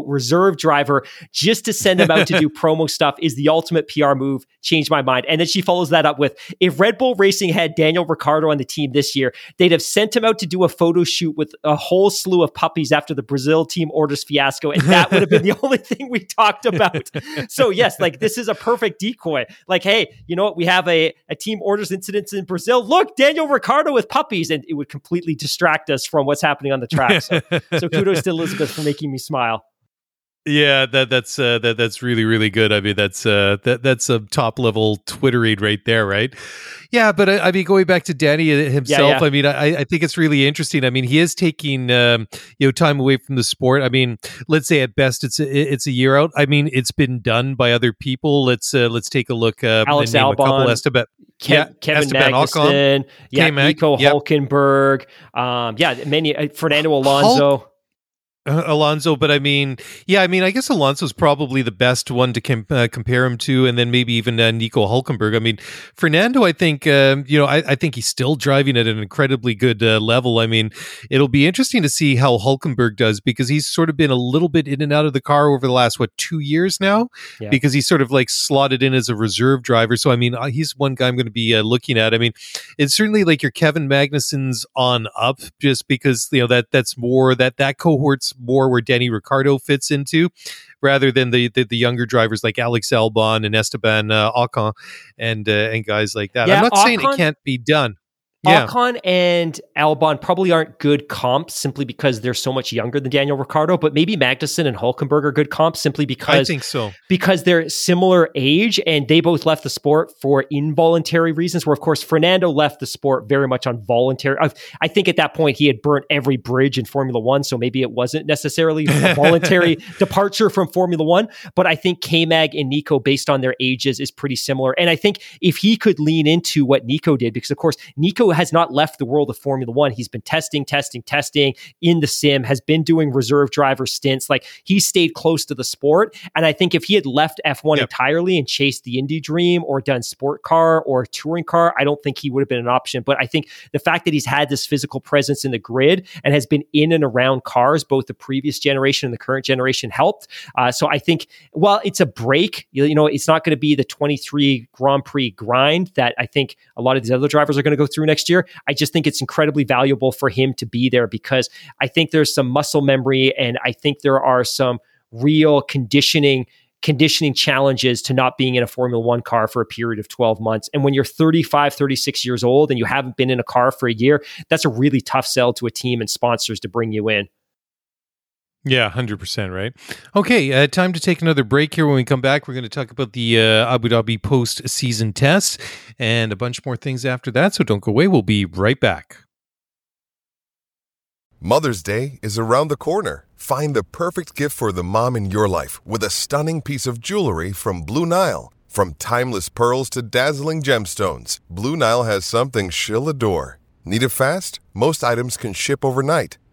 reserve driver just to send him out to do promo stuff is the ultimate PR move. Changed my mind." And then she follows that up with, "If Red Bull Racing had Daniel Ricciardo on the team this year, they'd have sent him out to do a photo shoot with a whole slew of puppies after the Brazil team orders fiasco. And that would have been the only thing we talked about." So yes, like this is a perfect decoy. Like, hey, you know what? We have a team orders incidents in Brazil. Look, Daniel Ricciardo with puppies, and it would completely distract us from what's happening on the track. So kudos to Elizabeth for making me smile. Yeah, that's really, really good. I mean, that's a top level Twittering right there, right? Yeah, but I mean, going back to Danny himself, yeah. I mean, I think it's really interesting. I mean, he is taking time away from the sport. I mean, let's say at best it's a year out. I mean, it's been done by other people. Let's take a look. Alex Albon, a couple, Kevin Magnussen, Nico Hülkenberg, Fernando Alonso. Alonso, but I mean, yeah, I mean, I guess Alonso's probably the best one to compare him to, and then maybe even Nico Hülkenberg. I mean, Fernando, I think, I think he's still driving at an incredibly good level. I mean, it'll be interesting to see how Hülkenberg does, because he's sort of been a little bit in and out of the car over the last, 2 years now, yeah, because he's sort of like slotted in as a reserve driver. So, I mean, he's one guy I'm going to be looking at. I mean, it's certainly like your Kevin Magnussen's on up, just because, that's more that cohort's more where Danny Ricciardo fits into, rather than the younger drivers like Alex Albon and Esteban Ocon and guys like that. Yeah, I'm not saying it can't be done. Yeah. Ocon and Albon probably aren't good comps simply because they're so much younger than Daniel Ricciardo, but maybe Magnussen and Hülkenberg are good comps simply because I think so, because they're similar age and they both left the sport for involuntary reasons, where of course Fernando left the sport very much on voluntary. I think at that point he had burnt every bridge in Formula One, so maybe it wasn't necessarily a voluntary departure from Formula One, but I think K-Mag and Nico, based on their ages, is pretty similar. And I think if he could lean into what Nico did, because of course Nico has not left the world of Formula One. He's been testing in the sim, has been doing reserve driver stints. Like, he stayed close to the sport. And I think if he had left F1 entirely and chased the Indy dream or done sport car or touring car, I don't think he would have been an option. But I think the fact that he's had this physical presence in the grid and has been in and around cars, both the previous generation and the current generation, helped. So I think, while it's a break, it's not going to be the 23 Grand Prix grind that I think a lot of these other drivers are going to go through next year. I just think it's incredibly valuable for him to be there, because I think there's some muscle memory, and I think there are some real conditioning challenges to not being in a Formula One car for a period of 12 months. And when you're 35, 36 years old and you haven't been in a car for a year, that's a really tough sell to a team and sponsors to bring you in. Yeah, 100%, right? Okay, time to take another break here. When we come back, we're going to talk about the Abu Dhabi post-season test and a bunch more things after that, so don't go away. We'll be right back. Mother's Day is around the corner. Find the perfect gift for the mom in your life with a stunning piece of jewelry from Blue Nile. From timeless pearls to dazzling gemstones, Blue Nile has something she'll adore. Need it fast? Most items can ship overnight.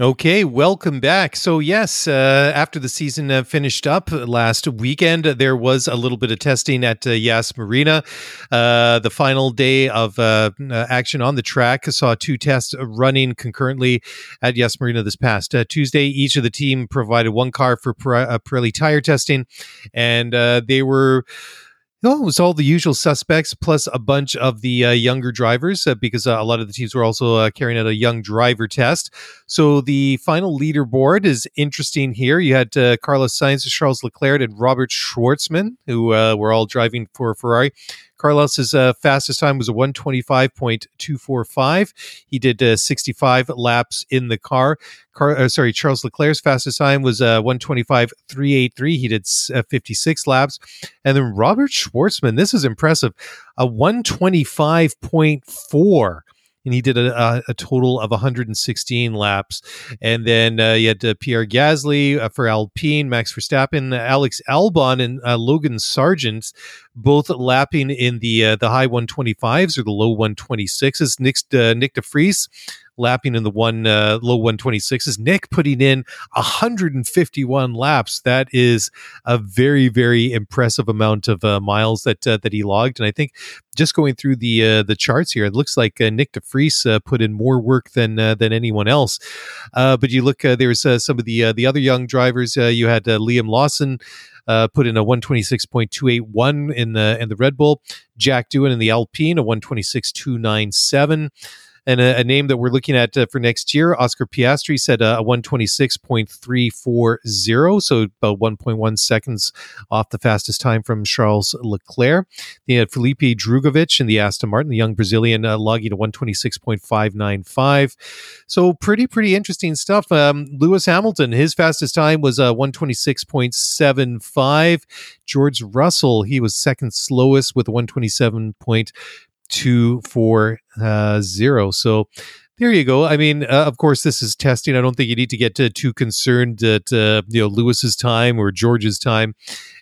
Okay, welcome back. So yes, after the season finished up last weekend, there was a little bit of testing at Yas Marina. The final day of action on the track saw two tests running concurrently at Yas Marina this past Tuesday. Each of the team provided one car for Pirelli tire testing, and they were... No, it was all the usual suspects, plus a bunch of the younger drivers, because a lot of the teams were also carrying out a young driver test. So the final leaderboard is interesting here. You had Carlos Sainz, Charles Leclerc, and Robert Schwartzman, who were all driving for Ferrari. Carlos's fastest time was a 1:25.245. He did 65 laps in the car. Charles Leclerc's fastest time was 1:25.383. He did 56 laps. And then Robert Schwartzman, this is impressive, a 1:25.4. And he did a total of 116 laps. And then you had Pierre Gasly for Alpine, Max Verstappen, Alex Albon, and Logan Sargent, both lapping in the high 125s or the low 126s. Nick de Vries lapping in the low 126s. Nick putting in 151 laps. That is a very, very impressive amount of miles that he logged. And I think just going through the charts here, it looks like Nick de Vries put in more work than anyone else. But you look, there's some of the other young drivers. You had Liam Lawson put in a 1:26.281 in the Red Bull. Jack Doohan in the Alpine, a 1:26.297. And a name that we're looking at for next year, Oscar Piastri said a 1:26.340, so about 1.1 seconds off the fastest time from Charles Leclerc. They had Felipe Drugovich in the Aston Martin, the young Brazilian, logging a 1:26.595. So pretty interesting stuff. Lewis Hamilton, his fastest time was 1:26.75. George Russell, he was second slowest with 1:27.240. So there you go. I mean, of course, this is testing. I don't think you need to get too concerned at Lewis's time or George's time.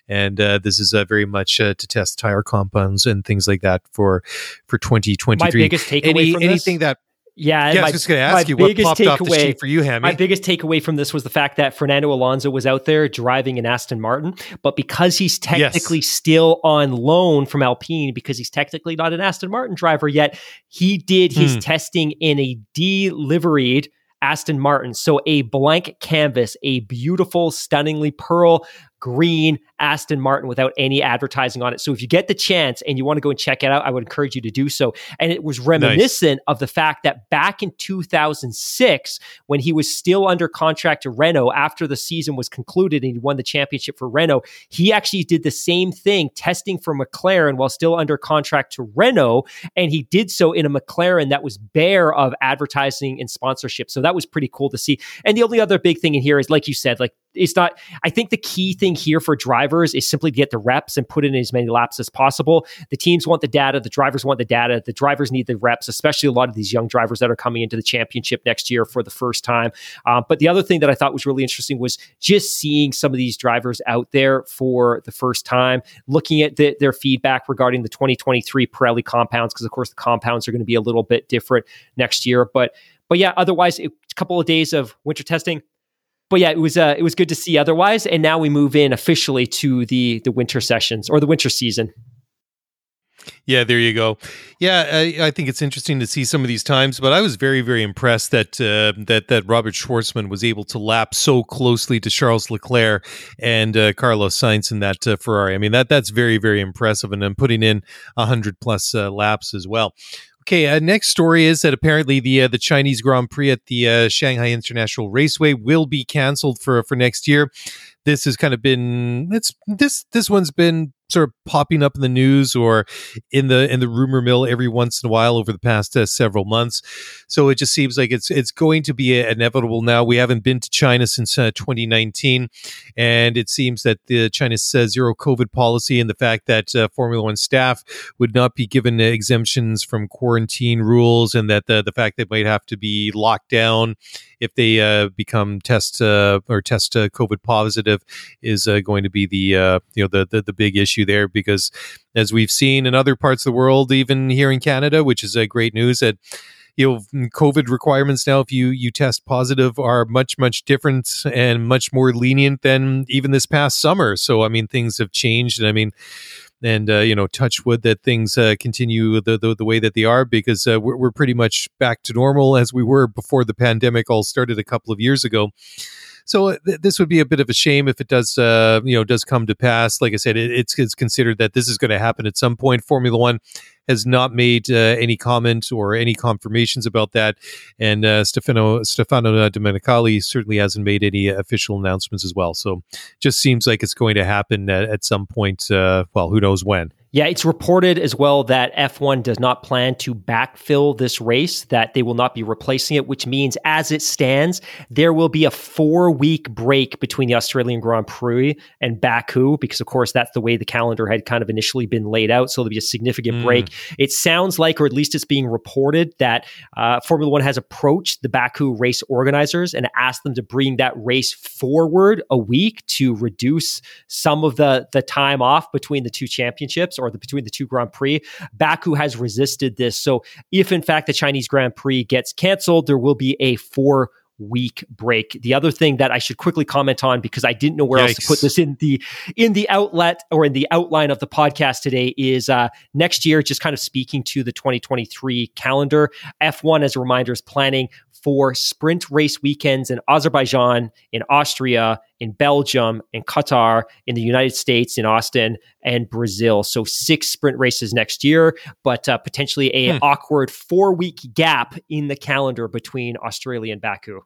And this is very much to test tire compounds and things like that for 2023. My biggest takeaway from this? Anything that... Yeah, I was just going to ask you what popped off the sheet for you, Hammy. My biggest takeaway from this was the fact that Fernando Alonso was out there driving an Aston Martin, but because he's technically still on loan from Alpine, because he's technically not an Aston Martin driver yet, he did his testing in a deliveried Aston Martin. So a blank canvas, a beautiful, stunningly pearl green Aston Martin without any advertising on it. So if you get the chance and you want to go and check it out, I would encourage you to do so. And it was reminiscent of the fact that back in 2006, when he was still under contract to Renault after the season was concluded and he won the championship for Renault, he actually did the same thing, testing for McLaren while still under contract to Renault. And he did so in a McLaren that was bare of advertising and sponsorship. So that was pretty cool to see. And the only other big thing in here is, like you said, it's not, I think the key thing here for drivers is simply to get the reps and put in as many laps as possible. The teams want the data. The drivers want the data. The drivers need the reps, especially a lot of these young drivers that are coming into the championship next year for the first time. But the other thing that I thought was really interesting was just seeing some of these drivers out there for the first time, looking at their feedback regarding the 2023 Pirelli compounds, because of course the compounds are going to be a little bit different next year. But yeah, otherwise, a couple of days of winter testing. But yeah, it was good to see otherwise. And now we move in officially to the winter sessions or the winter season. Yeah, there you go. Yeah, I think it's interesting to see some of these times, but I was very, very impressed that that Robert Schwartzman was able to lap so closely to Charles Leclerc and Carlos Sainz in that Ferrari. I mean, that's very, very impressive, and I'm putting in 100 plus laps as well. Okay, next story is that apparently the Chinese Grand Prix at the Shanghai International Raceway will be canceled for next year. This has kind of been this one's been sort of popping up in the news or in the rumor mill every once in a while over the past several months. So it just seems like it's going to be inevitable now. We haven't been to China since 2019, and it seems that the China's zero COVID policy and the fact that Formula One staff would not be given exemptions from quarantine rules, and that the fact they might have to be locked down if they become test COVID positive is going to be the big issue there, because as we've seen in other parts of the world, even here in Canada, which is great news, that COVID requirements now, if you test positive, are much different and much more lenient than even this past summer. So I mean, things have changed, and I mean, and touch wood that things continue the way that they are, because we're pretty much back to normal as we were before the pandemic all started a couple of years ago. So this would be a bit of a shame if it does, does come to pass. Like I said, it's considered that this is going to happen at some point. Formula One has not made any comment or any confirmations about that, and Stefano Domenicali certainly hasn't made any official announcements as well. So just seems like it's going to happen at some point. Well, who knows when. Yeah, it's reported as well that F1 does not plan to backfill this race, that they will not be replacing it, which means as it stands, there will be a 4-week break between the Australian Grand Prix and Baku, because of course that's the way the calendar had kind of initially been laid out. So there'll be a significant break. It sounds like, or at least it's being reported, that Formula One has approached the Baku race organizers and asked them to bring that race forward a week to reduce some of the time off between the two championships, or between the two Grand Prix. Baku has resisted this. So if in fact the Chinese Grand Prix gets canceled, there will be a 4-week break. The other thing that I should quickly comment on, because I didn't know where else to put this in the outlet or in the outline of the podcast today, is next year, just kind of speaking to the 2023 calendar. F1, as a reminder, is planning four sprint race weekends in Azerbaijan, in Austria, in Belgium, in Qatar, in the United States, in Austin, and Brazil. So 6 sprint races next year, but potentially an awkward 4-week gap in the calendar between Australia and Baku.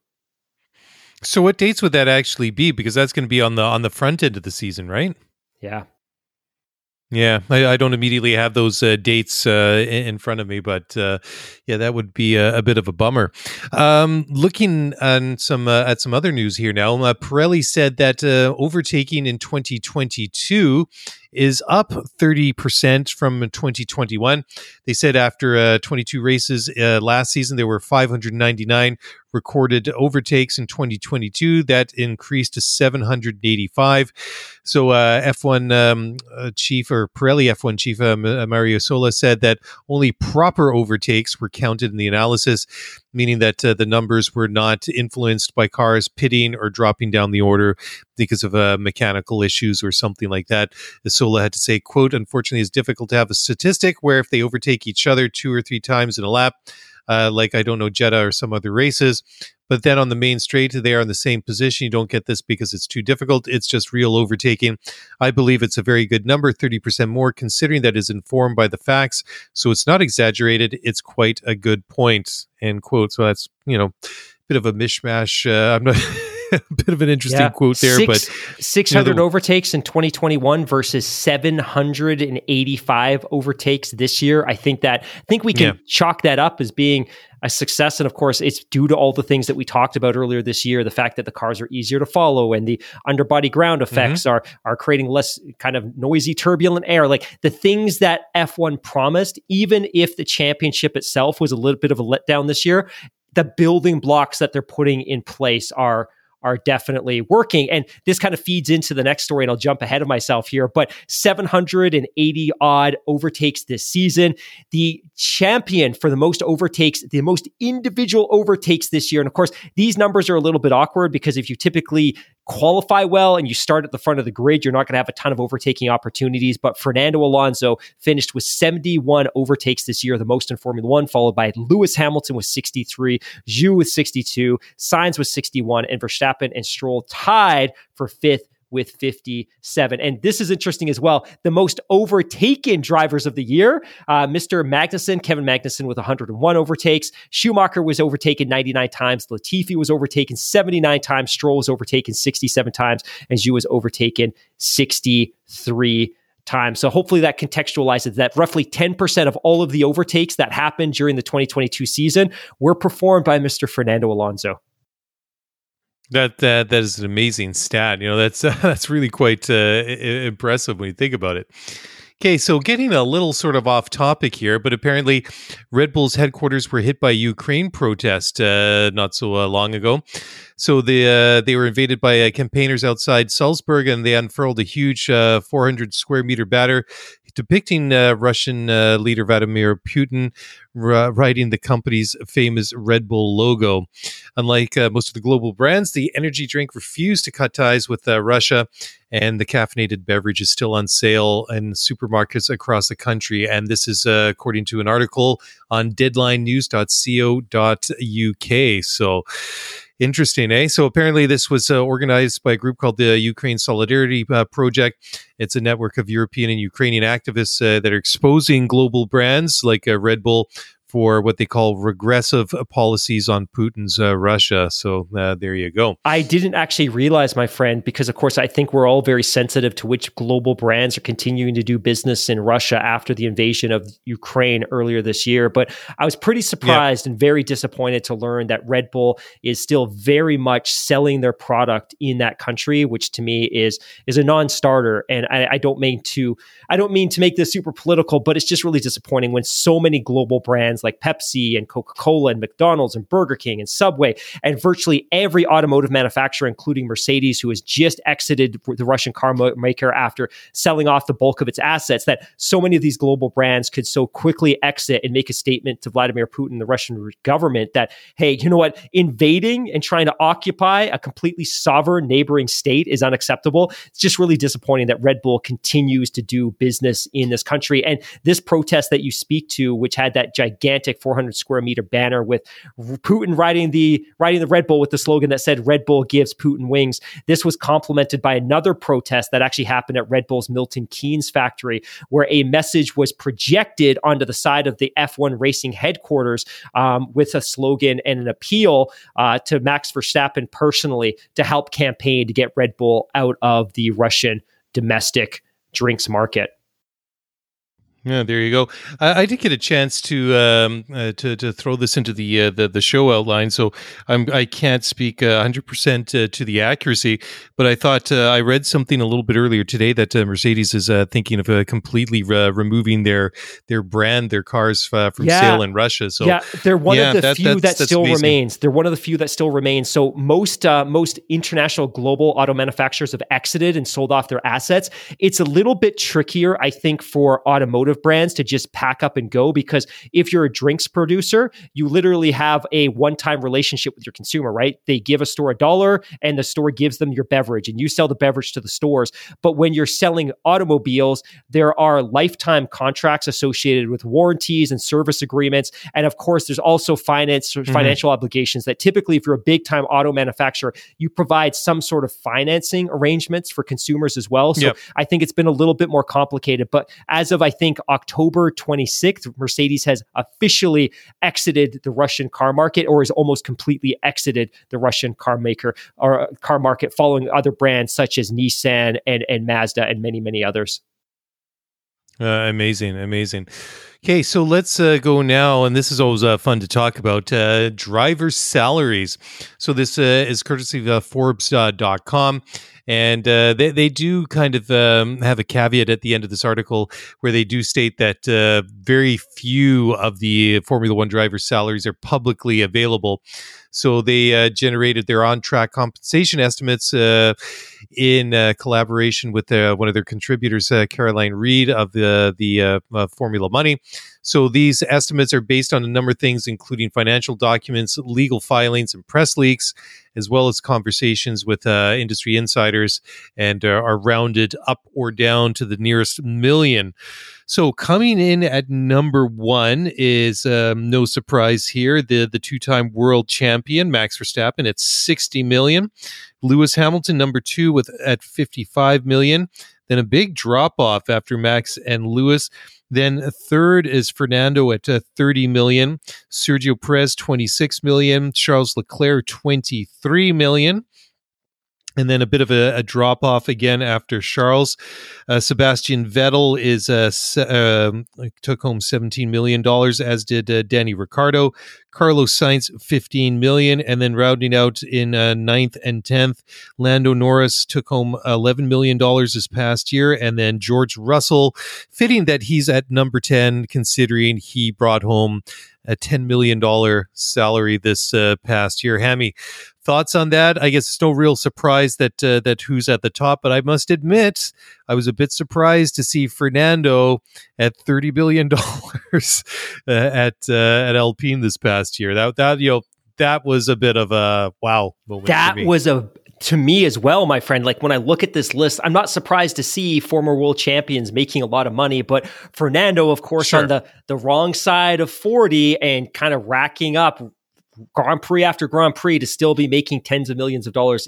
So what dates would that actually be? Because that's going to be on the front end of the season, right? Yeah. Yeah, I don't immediately have those dates in front of me, but yeah, that would be a bit of a bummer. Looking on at some other news here now, Pirelli said that overtaking in 2022 is up 30% from 2021. They said after 22 races last season, there were 599 recorded overtakes in 2022. That increased to 785. So F1 chief, or Pirelli F1 chief, Mario Sola, said that only proper overtakes were counted in the analysis, meaning that the numbers were not influenced by cars pitting or dropping down the order because of mechanical issues or something like that. Sola had to say, quote, "Unfortunately, it's difficult to have a statistic where if they overtake each other 2 or 3 times in a lap, like, I don't know, Jeddah or some other races, but then on the main straight, they are in the same position. You don't get this because it's too difficult. It's just real overtaking. I believe it's a very good number, 30% more, considering that is informed by the facts. So it's not exaggerated. It's quite a good point," end quote. So that's, you know, a bit of a mishmash. I'm not... a bit of an interesting quote there. 600 overtakes in 2021 versus 785 overtakes this year. I think we can chalk that up as being a success. And of course, it's due to all the things that we talked about earlier this year, the fact that the cars are easier to follow and the underbody ground effects are creating less kind of noisy, turbulent air. Like the things that F1 promised, even if the championship itself was a little bit of a letdown this year, the building blocks that they're putting in place are definitely working. And this kind of feeds into the next story, and I'll jump ahead of myself here, but 780 odd overtakes this season. The champion for the most overtakes, the most individual overtakes this year. And of course, these numbers are a little bit awkward because if you typically qualify well and you start at the front of the grid, you're not going to have a ton of overtaking opportunities. But Fernando Alonso finished with 71 overtakes this year, the most in Formula One, followed by Lewis Hamilton with 63, Zhou with 62, Sainz with 61, and Verstappen and Stroll tied for 5th with 57. And this is interesting as well. The most overtaken drivers of the year, Mr. Magnussen, Kevin Magnussen with 101 overtakes. Schumacher was overtaken 99 times. Latifi was overtaken 79 times. Stroll was overtaken 67 times. And Zhou was overtaken 63 times. So hopefully that contextualizes that roughly 10% of all of the overtakes that happened during the 2022 season were performed by Mr. Fernando Alonso. That is an amazing stat. You know, that's really quite impressive when you think about it. Okay, so getting a little sort of off topic here, but apparently Red Bull's headquarters were hit by Ukraine protest not so long ago. So they were invaded by campaigners outside Salzburg, and they unfurled a huge 400 square meter banner depicting Russian leader Vladimir Putin riding the company's famous Red Bull logo. Unlike most of the global brands, the energy drink refused to cut ties with Russia, and the caffeinated beverage is still on sale in supermarkets across the country. And this is according to an article on deadlinenews.co.uk. So interesting, eh? So apparently this was organized by a group called the Ukraine Solidarity Project. It's a network of European and Ukrainian activists that are exposing global brands like Red Bull for what they call regressive policies on Putin's Russia. So there you go. I didn't actually realize, my friend, because of course, I think we're all very sensitive to which global brands are continuing to do business in Russia after the invasion of Ukraine earlier this year. But I was pretty surprised and very disappointed to learn that Red Bull is still very much selling their product in that country, which to me is a non-starter. And I don't mean to make this super political, but it's just really disappointing when so many global brands like Pepsi and Coca-Cola and McDonald's and Burger King and Subway and virtually every automotive manufacturer, including Mercedes, who has just exited the Russian car maker after selling off the bulk of its assets, that so many of these global brands could so quickly exit and make a statement to Vladimir Putin, the Russian government, that, hey, you know what, invading and trying to occupy a completely sovereign neighboring state is unacceptable. It's just really disappointing that Red Bull continues to do business in this country. And this protest that you speak to, which had that gigantic gigantic 400 square meter banner with Putin riding the Red Bull with the slogan that said Red Bull gives Putin wings. This was complemented by another protest that actually happened at Red Bull's Milton Keynes factory, where a message was projected onto the side of the F1 Racing headquarters with a slogan and an appeal to Max Verstappen personally to help campaign to get Red Bull out of the Russian domestic drinks market. Yeah, there you go. I did get a chance to throw this into the show outline, so I can't speak 100% to the accuracy, but I thought I read something a little bit earlier today that Mercedes is thinking of completely removing their brand, their cars from sale in Russia. So they're one of the few that still remains. They're one of the few that still remains. So most international global auto manufacturers have exited and sold off their assets. It's a little bit trickier, I think, for automotive brands to just pack up and go, because if you're a drinks producer, you literally have a one-time relationship with your consumer, right? They give a store $1 and the store gives them your beverage and you sell the beverage to the stores. But when you're selling automobiles, there are lifetime contracts associated with warranties and service agreements. And of course, there's also financial obligations that typically, if you're a big-time auto manufacturer, you provide some sort of financing arrangements for consumers as well. So I think it's been a little bit more complicated. But as of, I think, October 26th, Mercedes has officially exited the Russian car market, or is almost completely exited the Russian car market, following other brands such as Nissan and Mazda and many, many others. Amazing. Okay, so let's go now, and this is always fun to talk about, driver salaries. So this is courtesy of Forbes.com, and they do kind of have a caveat at the end of this article where they do state that very few of the Formula One drivers' salaries are publicly available. So they generated their on-track compensation estimates in collaboration with one of their contributors, Caroline Reed of the Formula Money. So these estimates are based on a number of things, including financial documents, legal filings, and press leaks, as well as conversations with industry insiders, and are rounded up or down to the nearest million. So coming in at number one is no surprise here, the two-time world champion, Max Verstappen, at $60 million. Lewis Hamilton, number two, at $55 million. Then a big drop-off after Max and Lewis. Then third is Fernando at $30 million, Sergio Perez, $26 million, Charles Leclerc, $23 million. And then a bit of a drop-off again after Charles. Sebastian Vettel is took home $17 million, as did Danny Ricciardo. Carlos Sainz, $15 million. And then rounding out in ninth and 10th, Lando Norris took home $11 million this past year. And then George Russell, fitting that he's at number 10, considering he brought home a $10 million salary this past year. Hammy, thoughts on that? I guess it's no real surprise that who's at the top, but I must admit, I was a bit surprised to see Fernando at $30 billion at Alpine this past year. That was a bit of a wow moment. To me as well, my friend. Like, when I look at this list, I'm not surprised to see former world champions making a lot of money, but Fernando, of course, on the wrong side of 40 and kind of racking up Grand Prix after Grand Prix to still be making tens of millions of dollars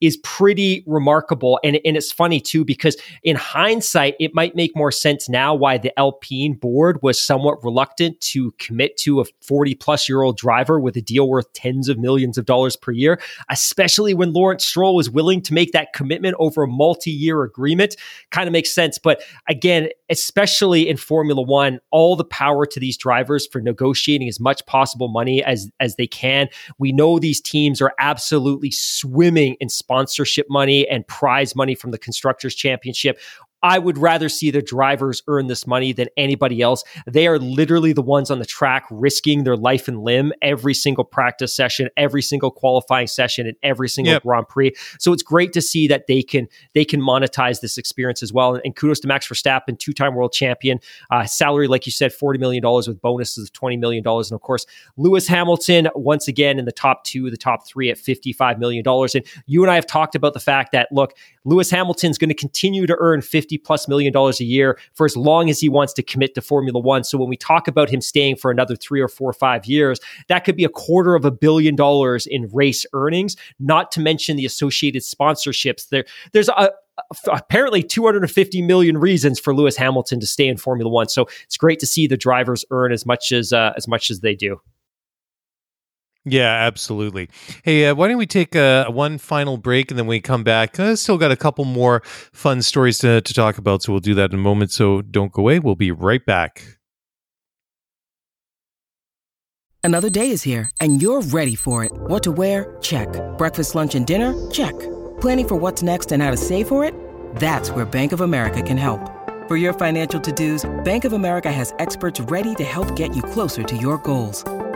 is pretty remarkable. And it's funny too, because in hindsight, it might make more sense now why the Alpine board was somewhat reluctant to commit to a 40-plus-year-old driver with a deal worth tens of millions of dollars per year, especially when Lance Stroll was willing to make that commitment over a multi-year agreement. Kind of makes sense. But again, especially in Formula One, all the power to these drivers for negotiating as much possible money as they can. We know these teams are absolutely swimming in sponsorship money and prize money from the Constructors' Championship. I would rather see the drivers earn this money than anybody else. They are literally the ones on the track risking their life and limb every single practice session, every single qualifying session, and every single Grand Prix. So it's great to see that they can monetize this experience as well. And kudos to Max Verstappen, two-time world champion. Salary, like you said, $40 million with bonuses of $20 million. And of course, Lewis Hamilton, once again, in the top two, the top three at $55 million. And you and I have talked about the fact that, look, Lewis Hamilton's going to continue to earn 50 $50+ million a year for as long as he wants to commit to Formula One. So when we talk about him staying for another 3 or 4 or 5 years, that could be $250,000 in race earnings, not to mention the associated sponsorships. There's apparently 250 million reasons for Lewis Hamilton to stay in Formula One. So it's great to see the drivers earn as much as they do. Yeah, absolutely. Hey, why don't we take one final break and then we come back. Still got a couple more fun stories to talk about, so we'll do that in a moment. So don't go away. We'll be right back. Another day is here and you're ready for it. What to wear? Check. Breakfast, lunch, and dinner? Check. Planning for what's next and how to save for it? That's where Bank of America can help. For your financial to-dos, Bank of America has experts ready to help get you closer to your goals.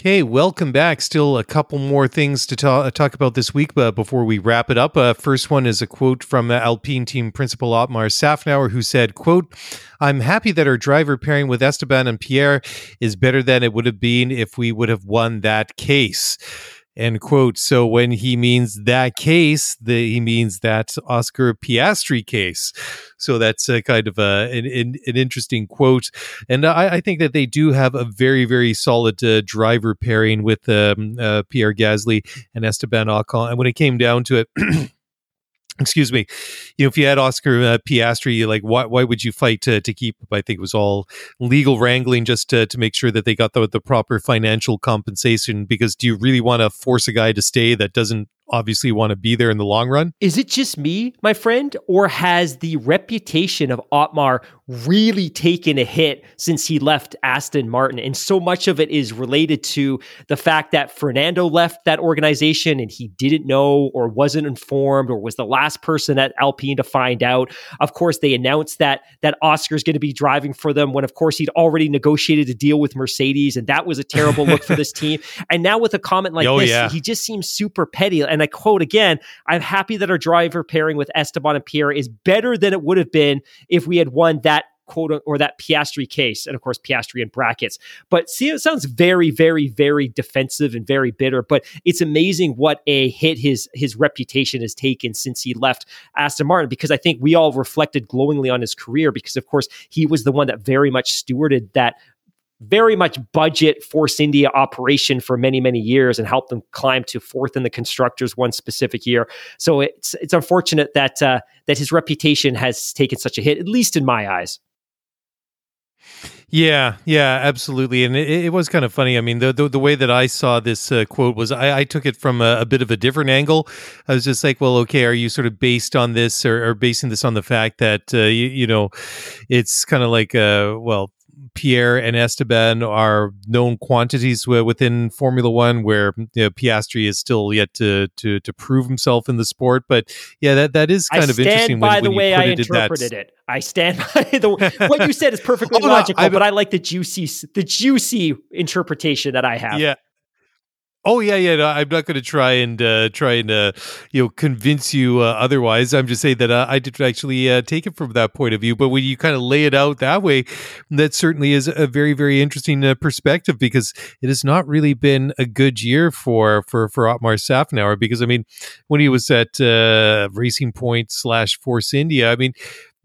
Hey, welcome back. Still a couple more things to talk about this week, but before we wrap it up, first one is a quote from Alpine team principal Ottmar Safnauer, who said, quote, "I'm happy that our driver pairing with Esteban and Pierre is better than it would have been if we would have won that case." End quote. So when he means that case, he means that Oscar Piastri case. So that's kind of an interesting quote. And I think that they do have a very, very solid driver pairing with Pierre Gasly and Esteban Ocon. And when it came down to it, excuse me, you know, if you had Oscar Piastri, like why would you fight to keep? I think it was all legal wrangling just to make sure that they got the proper financial compensation. Because do you really want to force a guy to stay that doesn't obviously want to be there in the long run? Is it just me, my friend, or has the reputation of Ottmar really taken a hit since he left Aston Martin? And so much of it is related to the fact that Fernando left that organization and he didn't know or wasn't informed or was the last person at Alpine to find out. Of course, they announced that Oscar's going to be driving for them when, of course, he'd already negotiated a deal with Mercedes, and that was a terrible look for this team. And now with a comment like this, yeah, he just seems super petty. And I quote again, "I'm happy that our driver pairing with Esteban and Pierre is better than it would have been if we had won that quote or that Piastri case," and of course Piastri in brackets. But see, it sounds very, very, very defensive and very bitter, but it's amazing what a hit his reputation has taken since he left Aston Martin, because I think we all reflected glowingly on his career, because of course he was the one that very much stewarded that very much budget Force India operation for many, many years and helped them climb to fourth in the constructors one specific year. So it's unfortunate that his reputation has taken such a hit, at least in my eyes. Yeah, absolutely. And it was kind of funny. I mean, the way that I saw this quote was I took it from a bit of a different angle. I was just like, well, okay, are you sort of based on this or basing this on the fact that, you know, it's kind of like, well, Pierre and Esteban are known quantities within Formula One, where Piastri is still yet to prove himself in the sport. But yeah, that is kind of interesting. By the way, I interpreted it. I stand by what you said is perfectly logical, but I like the juicy interpretation that I have. Yeah. Oh yeah. No, I'm not going to try and you know, convince you otherwise. I'm just saying that I did actually take it from that point of view. But when you kind of lay it out that way, that certainly is a very, very interesting perspective, because it has not really been a good year for Ottmar Safnauer. Because I mean, when he was at Racing Point / Force India, I mean,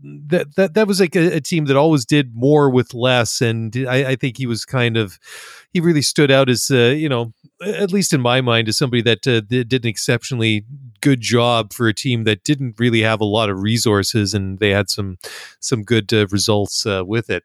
that was like a team that always did more with less, and I think he was he really stood out as you know, at least in my mind, as somebody that did an exceptionally good job for a team that didn't really have a lot of resources, and they had some good results with it.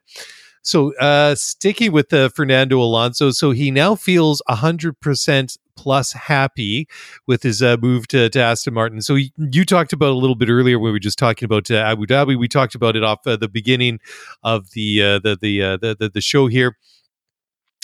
So sticking with Fernando Alonso, so he now feels 100% plus happy with his move to Aston Martin. So you talked about a little bit earlier when we were just talking about Abu Dhabi. We talked about it off the beginning of the show here.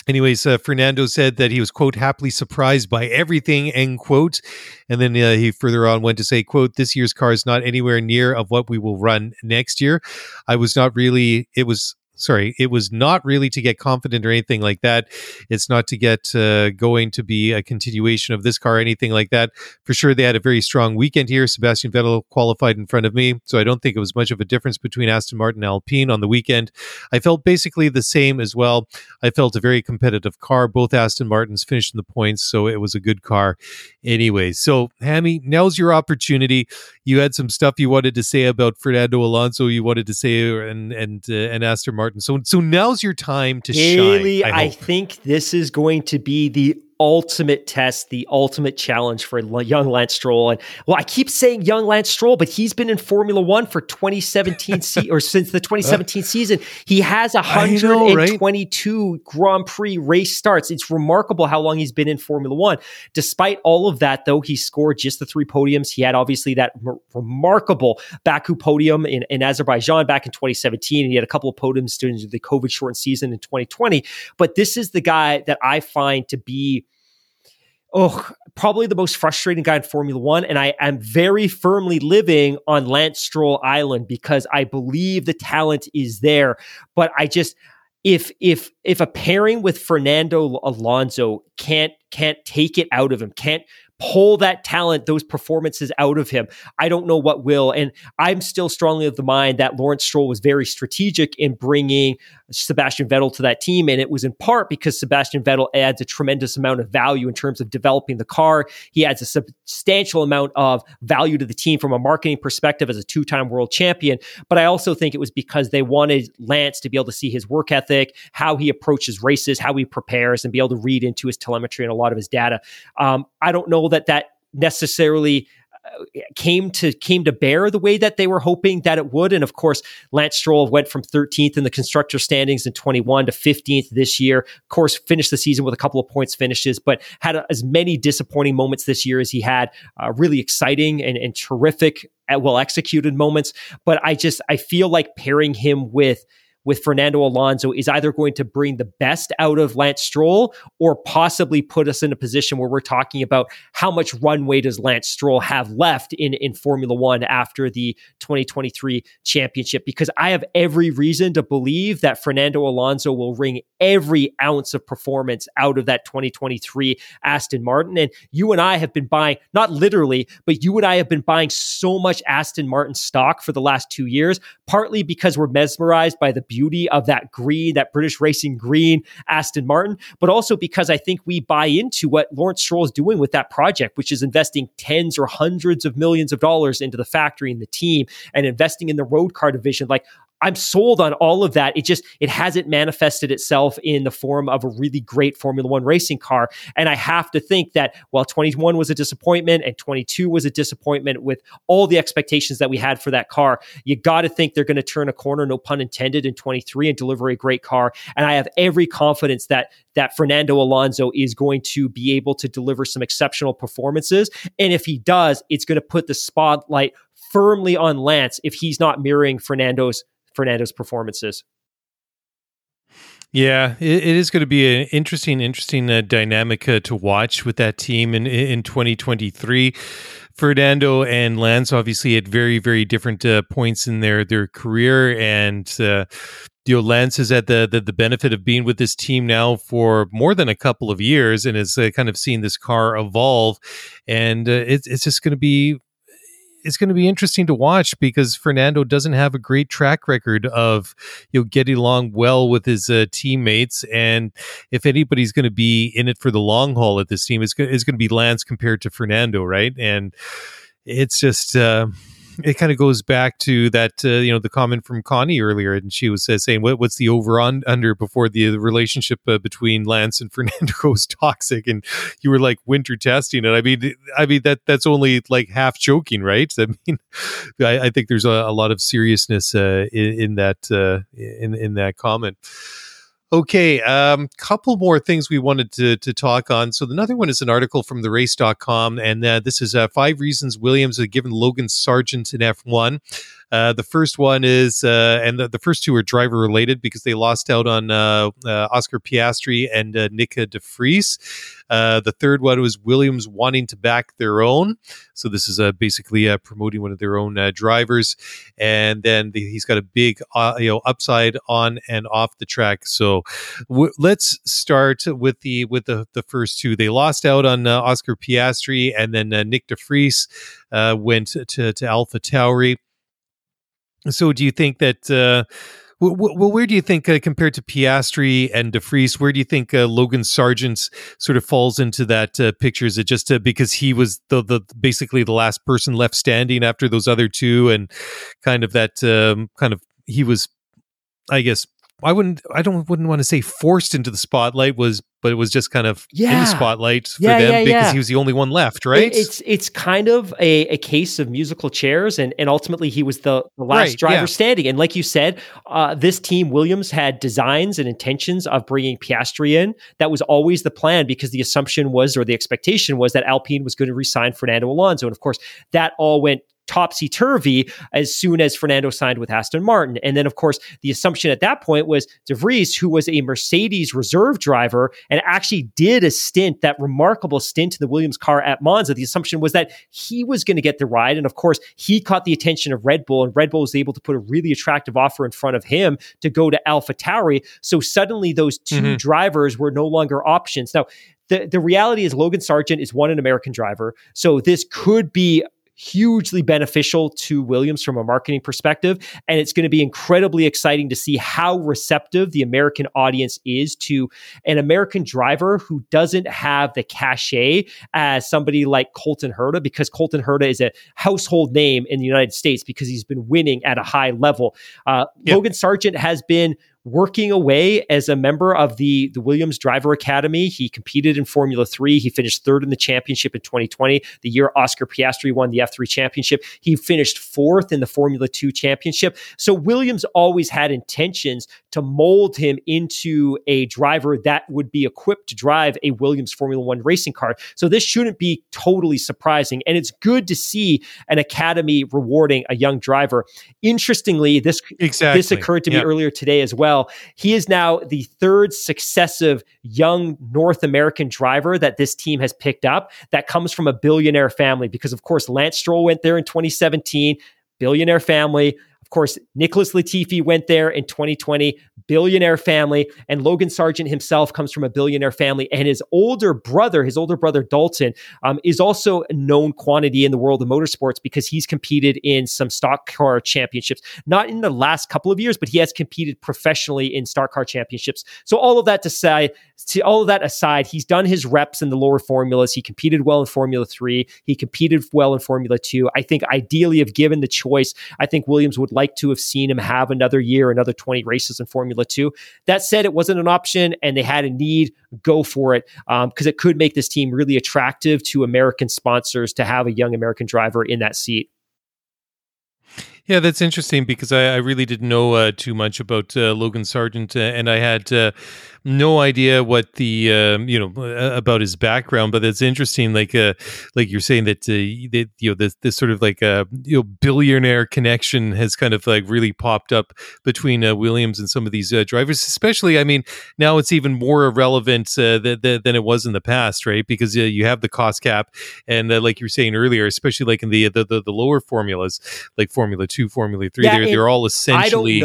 Anyways, Fernando said that he was, quote, happily surprised by everything, end quote. And then he further on went to say, quote, "This year's car is not anywhere near of what we will run next year. I was not really, it was sorry, it was not really to get confident or anything like that. It's not to get going to be a continuation of this car or anything like that. For sure, they had a very strong weekend here. Sebastian Vettel qualified in front of me, so I don't think it was much of a difference between Aston Martin and Alpine on the weekend. I felt basically the same as well. I felt a very competitive car. Both Aston Martins finished in the points, so it was a good car anyway. So, Hammy, now's your opportunity. You had some stuff you wanted to say about Fernando Alonso, you wanted to say, and Aston Martin. So now's your time to shine. I think this is going to be the ultimate test, the ultimate challenge for young Lance Stroll. And well, I keep saying young Lance Stroll, but he's been in Formula One for 2017 since the 2017 season. He has 122 Grand Prix race starts. It's remarkable how long he's been in Formula One. Despite all of that, though, he scored just the 3 podiums. He had obviously that remarkable Baku podium in Azerbaijan back in 2017, and he had a couple of podiums during the COVID shortened season in 2020. But this is the guy that I find to be probably the most frustrating guy in Formula One. And I am very firmly living on Lance Stroll Island because I believe the talent is there. But I just, if a pairing with Fernando Alonso can't take it out of him, can't pull that talent, those performances out of him, I don't know what will. And I'm still strongly of the mind that Lawrence Stroll was very strategic in bringing Sebastian Vettel to that team. And it was in part because Sebastian Vettel adds a tremendous amount of value in terms of developing the car. He adds a substantial amount of value to the team from a marketing perspective as a 2-time world champion. But I also think it was because they wanted Lance to be able to see his work ethic, how he approaches races, how he prepares, and be able to read into his telemetry and a lot of his data. I don't know that necessarily came to bear the way that they were hoping that it would. And of course, Lance Stroll went from 13th in the constructor standings in 21 to 15th this year. Of course, finished the season with a couple of points finishes, but had as many disappointing moments this year as he had really exciting and terrific, well executed moments. But I feel like pairing him with Fernando Alonso is either going to bring the best out of Lance Stroll or possibly put us in a position where we're talking about how much runway does Lance Stroll have left in Formula One after the 2023 championship. Because I have every reason to believe that Fernando Alonso will wring every ounce of performance out of that 2023 Aston Martin. And you and I have been buying, not literally, but you and I have been buying so much Aston Martin stock for the last 2 years, partly because we're mesmerized by the beauty of that green, that British racing green Aston Martin, but also because I think we buy into what Lawrence Stroll is doing with that project, which is investing tens or hundreds of millions of dollars into the factory and the team and investing in the road car division. Like, I'm sold on all of that. It hasn't manifested itself in the form of a really great Formula One racing car. And I have to think that while 21 was a disappointment and 22 was a disappointment with all the expectations that we had for that car, you got to think they're going to turn a corner, no pun intended, in 23 and deliver a great car. And I have every confidence that Fernando Alonso is going to be able to deliver some exceptional performances. And if he does, it's going to put the spotlight firmly on Lance if he's not mirroring Fernando's performances. Yeah, it is going to be an interesting dynamic to watch with that team in 2023. Fernando and Lance obviously at very, very different points in their career, and Lance has had the benefit of being with this team now for more than a couple of years and has kind of seen this car evolve, and it's just going to be. It's going to be interesting to watch because Fernando doesn't have a great track record of getting along well with his teammates, and if anybody's going to be in it for the long haul at this team, it's going to be Lance compared to Fernando, right? And it's just it kind of goes back to that the comment from Connie earlier, and she was saying what's the over under before the relationship between Lance and Fernando goes toxic, and you were like winter testing it. I mean that's only like half joking, right? I mean, I think there's a lot of seriousness in that in that comment. Okay, couple more things we wanted to talk on. So another one is an article from therace.com, and this is 5 reasons Williams have given Logan Sargent in F1. The first one is, and the first two are driver related because they lost out on Oscar Piastri and Nick de Vries. The third one was Williams wanting to back their own. So this is basically promoting one of their own drivers. And then he's got a big upside on and off the track. So let's start with the first two. They lost out on Oscar Piastri, and then Nick de Vries went to AlphaTauri. So do you think that... where do you think, compared to Piastri and de Vries, where do you think Logan Sargent sort of falls into that picture? Is it just because he was the basically the last person left standing after those other two, and kind of that he was, I guess, I wouldn't want to say forced into the spotlight, but it was just kind of in the spotlight for them because he was the only one left, right? It's kind of a case of musical chairs, and ultimately he was the last driver standing. And like you said, this team, Williams, had designs and intentions of bringing Piastri in. That was always the plan because the assumption was, or the expectation was, that Alpine was going to re-sign Fernando Alonso. And of course, that all went topsy-turvy as soon as Fernando signed with Aston Martin. And then, of course, the assumption at that point was de Vries, who was a Mercedes reserve driver and actually did a stint, that remarkable stint in the Williams car at Monza. The assumption was that he was going to get the ride. And of course, he caught the attention of Red Bull, and Red Bull was able to put a really attractive offer in front of him to go to AlphaTauri. So suddenly those two drivers were no longer options. Now, the reality is Logan Sargent is, one, an American driver. So this could be hugely beneficial to Williams from a marketing perspective. And it's going to be incredibly exciting to see how receptive the American audience is to an American driver who doesn't have the cachet as somebody like Colton Herta, because Colton Herta is a household name in the United States because he's been winning at a high level. Logan Sargent has been working away as a member of the Williams Driver Academy. He competed in Formula 3. He finished third in the championship in 2020, the year Oscar Piastri won the F3 championship. He finished fourth in the Formula 2 championship. So Williams always had intentions to mold him into a driver that would be equipped to drive a Williams Formula 1 racing car. So this shouldn't be totally surprising. And it's good to see an academy rewarding a young driver. Interestingly, this occurred to me earlier today as well. He is now the third successive young North American driver that this team has picked up that comes from a billionaire family, because of course Lance Stroll went there in 2017, billionaire family. Of course, Nicholas Latifi went there in 2020, billionaire family, and Logan Sargent himself comes from a billionaire family. And his older brother Dalton, is also a known quantity in the world of motorsports because he's competed in some stock car championships, not in the last couple of years, but he has competed professionally in stock car championships. So all of that aside, he's done his reps in the lower formulas. He competed well in Formula 3. He competed well in Formula 2. I think ideally, if given the choice, I think Williams would like to have seen him have another year, another 20 races in Formula 2. That said, it wasn't an option and they had a need. Go for it, because it could make this team really attractive to American sponsors to have a young American driver in that seat. Yeah, that's interesting because I really didn't know too much about Logan Sargent, and I had no idea what the about his background. But that's interesting, like you're saying that this sort of billionaire connection has kind of like really popped up between Williams and some of these drivers. Especially, I mean, now it's even more irrelevant than it was in the past, right? Because you have the cost cap, and like you were saying earlier, especially like in the lower formulas, like Formula 2. Formula 3, they're all essentially...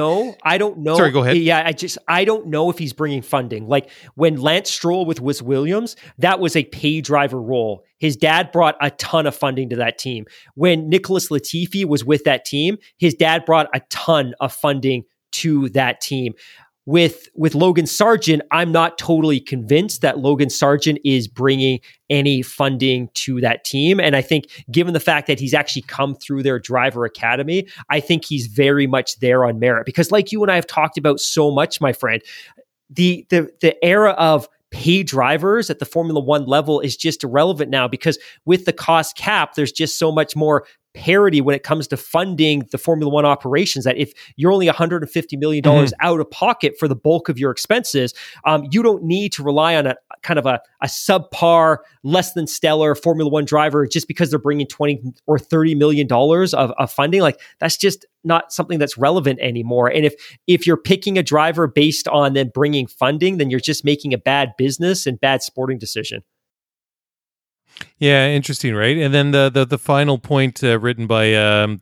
I don't know. Sorry, go ahead. Yeah, I don't know if he's bringing funding. Like when Lance Stroll was Williams, that was a pay driver role. His dad brought a ton of funding to that team. When Nicholas Latifi was with that team, his dad brought a ton of funding to that team. With Logan Sargent, I'm not totally convinced that Logan Sargent is bringing any funding to that team. And I think given the fact that he's actually come through their driver academy, I think he's very much there on merit. Because like you and I have talked about so much, my friend, the era of pay drivers at the Formula One level is just irrelevant now, because with the cost cap, there's just so much more parity when it comes to funding the Formula One operations, that if you're only $150 million out of pocket for the bulk of your expenses, you don't need to rely on a subpar, less than stellar Formula One driver just because they're bringing $20 or $30 million of funding. Like that's just not something that's relevant anymore. And if you're picking a driver based on then bringing funding, then you're just making a bad business and bad sporting decision. Yeah, interesting, right? And then the final point written by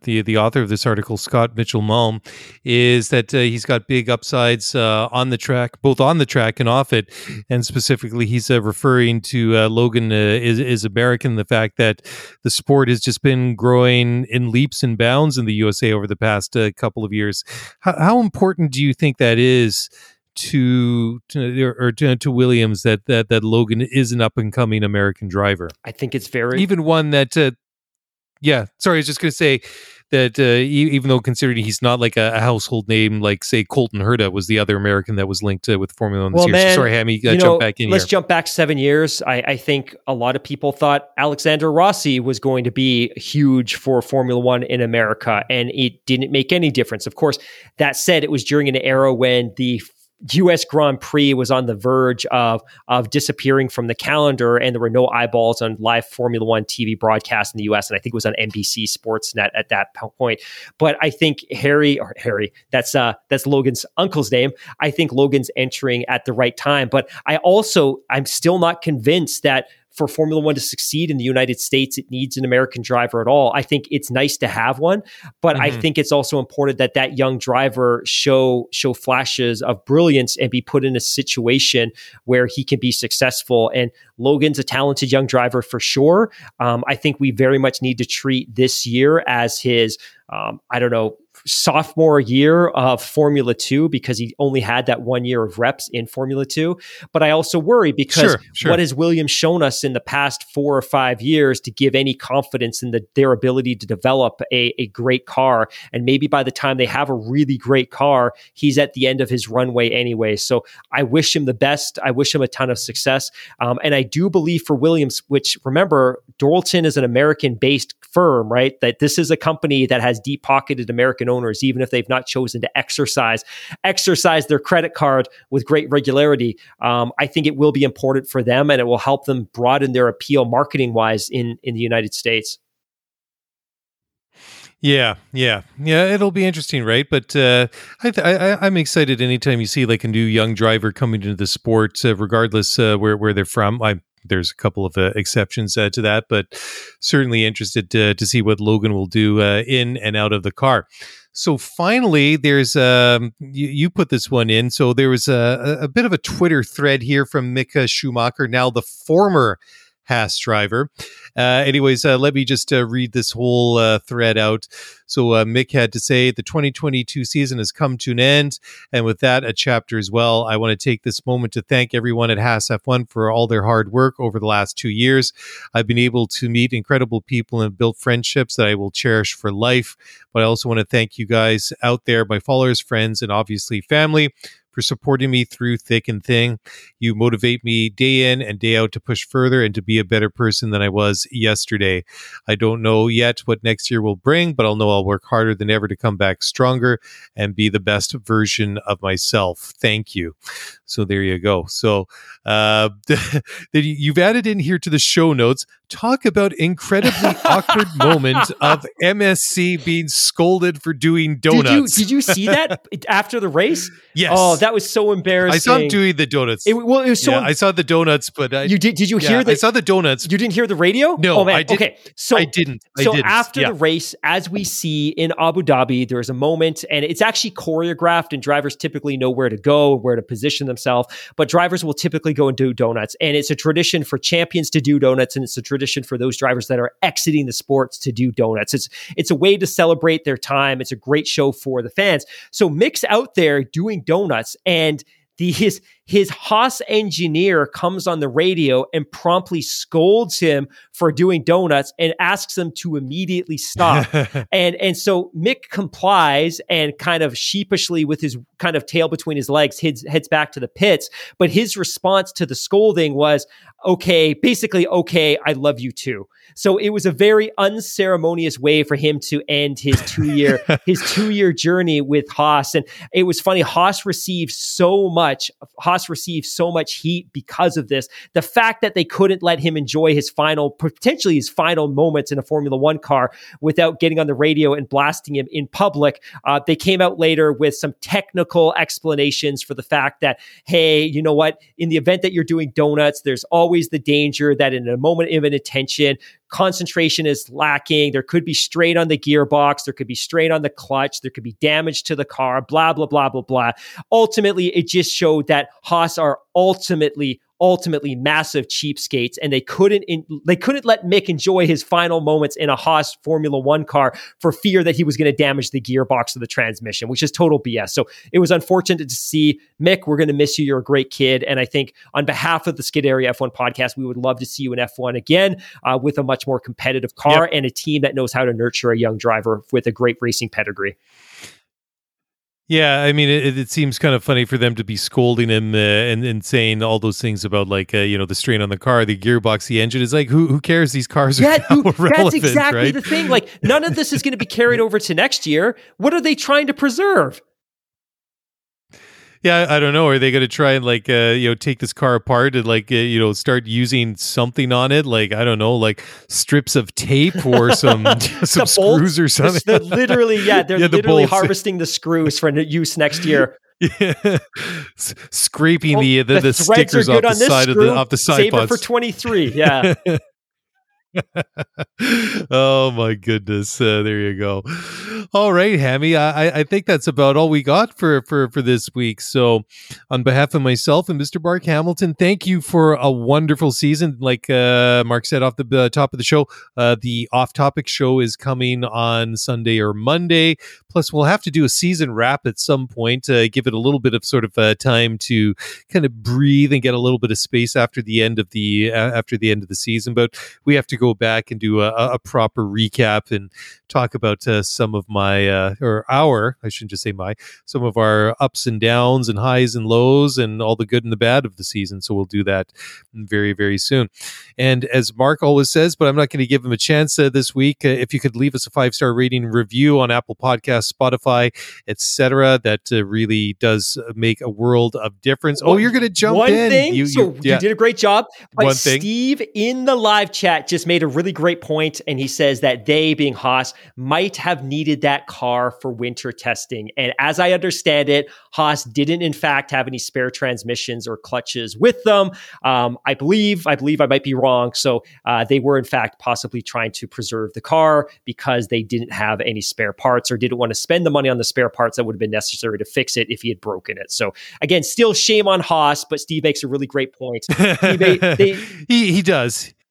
the author of this article, Scott Mitchell-Malm, is that he's got big upsides on the track, both on the track and off it. And specifically, he's referring to Logan is American, the fact that the sport has just been growing in leaps and bounds in the USA over the past couple of years. How important do you think that is to Williams that Logan is an up and coming American driver? I think it's very even one that. I was just going to say that even though considering he's not like a household name, like say Colton Herta was the other American that was linked with Formula One this year. Man, sorry, Hammy, jump back in. Let's jump back 7 years. I think a lot of people thought Alexander Rossi was going to be huge for Formula One in America, and it didn't make any difference. Of course, that said, it was during an era when the U.S. Grand Prix was on the verge of disappearing from the calendar, and there were no eyeballs on live Formula One TV broadcast in the U.S., and I think it was on NBC Sportsnet at that point. But I think that's Logan's uncle's name. I think Logan's entering at the right time. But I'm still not convinced that for Formula One to succeed in the United States, it needs an American driver at all. I think it's nice to have one, but I think it's also important that young driver show flashes of brilliance and be put in a situation where he can be successful. And Logan's a talented young driver for sure. I think we very much need to treat this year as his, sophomore year of Formula 2, because he only had that 1 year of reps in Formula 2. But I also worry because what has Williams shown us in the past 4 or 5 years to give any confidence in their ability to develop a great car? And maybe by the time they have a really great car, he's at the end of his runway anyway. So I wish him the best. I wish him a ton of success. And I do believe for Williams, which remember, Doralton is an American-based firm, right? That this is a company that has deep-pocketed American owners, even if they've not chosen to exercise their credit card with great regularity. I think it will be important for them, and it will help them broaden their appeal marketing-wise in the United States. Yeah. It'll be interesting, right? But I'm excited anytime you see like a new young driver coming into the sport, regardless where they're from. There's a couple of exceptions to that, but certainly interested to see what Logan will do in and out of the car. So finally, there's you put this one in. So there was a bit of a Twitter thread here from Mika Schumacher, now the former Haas driver. Let me just read this whole thread out. So Mick had to say, the 2022 season has come to an end, and with that, a chapter as well. I want to take this moment to thank everyone at Haas F1 for all their hard work over the last 2 years. I've been able to meet incredible people and build friendships that I will cherish for life, but I also want to thank you guys out there, my followers, friends, and obviously family, for supporting me through thick and thin. You motivate me day in and day out to push further and to be a better person than I was yesterday. I don't know yet what next year will bring, but I'll know I'll work harder than ever to come back stronger and be the best version of myself. Thank you. So there you go. So you've added in here to the show notes, talk about incredibly awkward moment of MSC being scolded for doing donuts. Did you see that after the race? Yes. Oh, that was so embarrassing. I saw him doing the donuts. It was so. Yeah, I saw the donuts, but you did. Did you hear? I saw the donuts. You didn't hear the radio? No, oh, man. I didn't. Okay, so I didn't. So after the race, as we see in Abu Dhabi, there is a moment, and it's actually choreographed, and drivers typically know where to go, where to position themselves. But drivers will typically go and do donuts, and it's a tradition for champions to do donuts, and it's a tradition for those drivers that are exiting the sports to do donuts. It's a way to celebrate their time. It's a great show for the fans. So Mick's out there doing donuts. And his Haas engineer comes on the radio and promptly scolds him for doing donuts and asks him to immediately stop. and so Mick complies and kind of sheepishly, with his kind of tail between his legs, heads back to the pits. But his response to the scolding was, okay, I love you too. So it was a very unceremonious way for him to end his two-year journey with Haas. And it was funny, Haas received so much heat because of this. The fact that they couldn't let him enjoy potentially his final moments in a Formula One car without getting on the radio and blasting him in public. They came out later with some technical explanations for the fact that, hey, you know what, in the event that you're doing donuts, there's always the danger that in a moment of inattention, concentration is lacking. There could be strain on the gearbox. There could be strain on the clutch. There could be damage to the car, blah, blah, blah, blah, blah. Ultimately, it just showed that Haas are ultimately massive cheapskates, and they couldn't let Mick enjoy his final moments in a Haas Formula One car for fear that he was going to damage the gearbox or the transmission, which is total BS. So it was unfortunate to see. Mick, we're going to miss you. You're a great kid. And I think on behalf of the Scuderia F1 podcast, we would love to see you in F1 again with a much more competitive car and a team that knows how to nurture a young driver with a great racing pedigree. Yeah, I mean, it seems kind of funny for them to be scolding him and saying all those things about, like, the strain on the car, the gearbox, the engine. It's like, who cares? These cars are irrelevant. That's exactly right? The thing. Like, none of this is going to be carried over to next year. What are they trying to preserve? Yeah, I don't know. Are they going to try and take this car apart and start using something on it? Like, I don't know, like strips of tape or some screws or something. They're literally harvesting the screws for use next year. Yeah. Scraping the stickers off the side screw, off the side pods. Save it for 23. Yeah. Oh my goodness, there you go. All right, Hammy, I think that's about all we got for this week. So on behalf of myself and Mr. Mark Hamilton, thank you for a wonderful season. Like Mark said off the top of the show, the off-topic show is coming on Sunday or Monday. Plus, we'll have to do a season wrap at some point, give it a little bit of sort of time to kind of breathe and get a little bit of space after the end of the season. But we have to go back and do a proper recap and talk about some of our ups and downs and highs and lows and all the good and the bad of the season. So we'll do that very, very soon. And as Mark always says, but I'm not going to give him a chance this week, if you could leave us a 5-star rating review on Apple Podcasts, Spotify, etc., that really does make a world of difference. Oh, you're going to jump one in. Thing, you did a great job. But Steve in the live chat just made a really great point, and he says that they, being Haas, might have needed that car for winter testing. And as I understand it, Haas didn't in fact have any spare transmissions or clutches with them. I believe I might be wrong. So they were in fact possibly trying to preserve the car because they didn't have any spare parts or didn't want to spend the money on the spare parts that would have been necessary to fix it if he had broken it. So again, still shame on Haas, but Steve makes a really great point.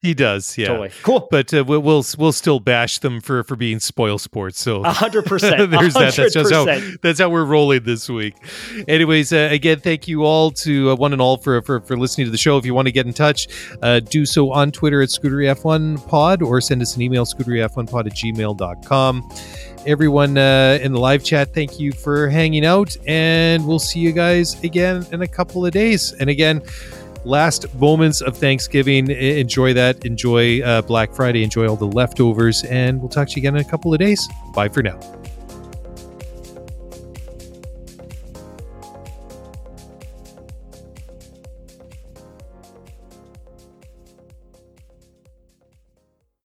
He does, yeah. Totally. Cool. But we'll still bash them for being spoil sports. So 100%. There's that. That's just how we're rolling this week. Anyways, again, thank you all to one and all for listening to the show. If you want to get in touch, do so on Twitter at ScuderieF1Pod or send us an email, ScuderieF1Pod@gmail.com. Everyone in the live chat, thank you for hanging out, and we'll see you guys again in a couple of days. And again, last moments of Thanksgiving. Enjoy that. Enjoy Black Friday. Enjoy all the leftovers. And we'll talk to you again in a couple of days. Bye for now.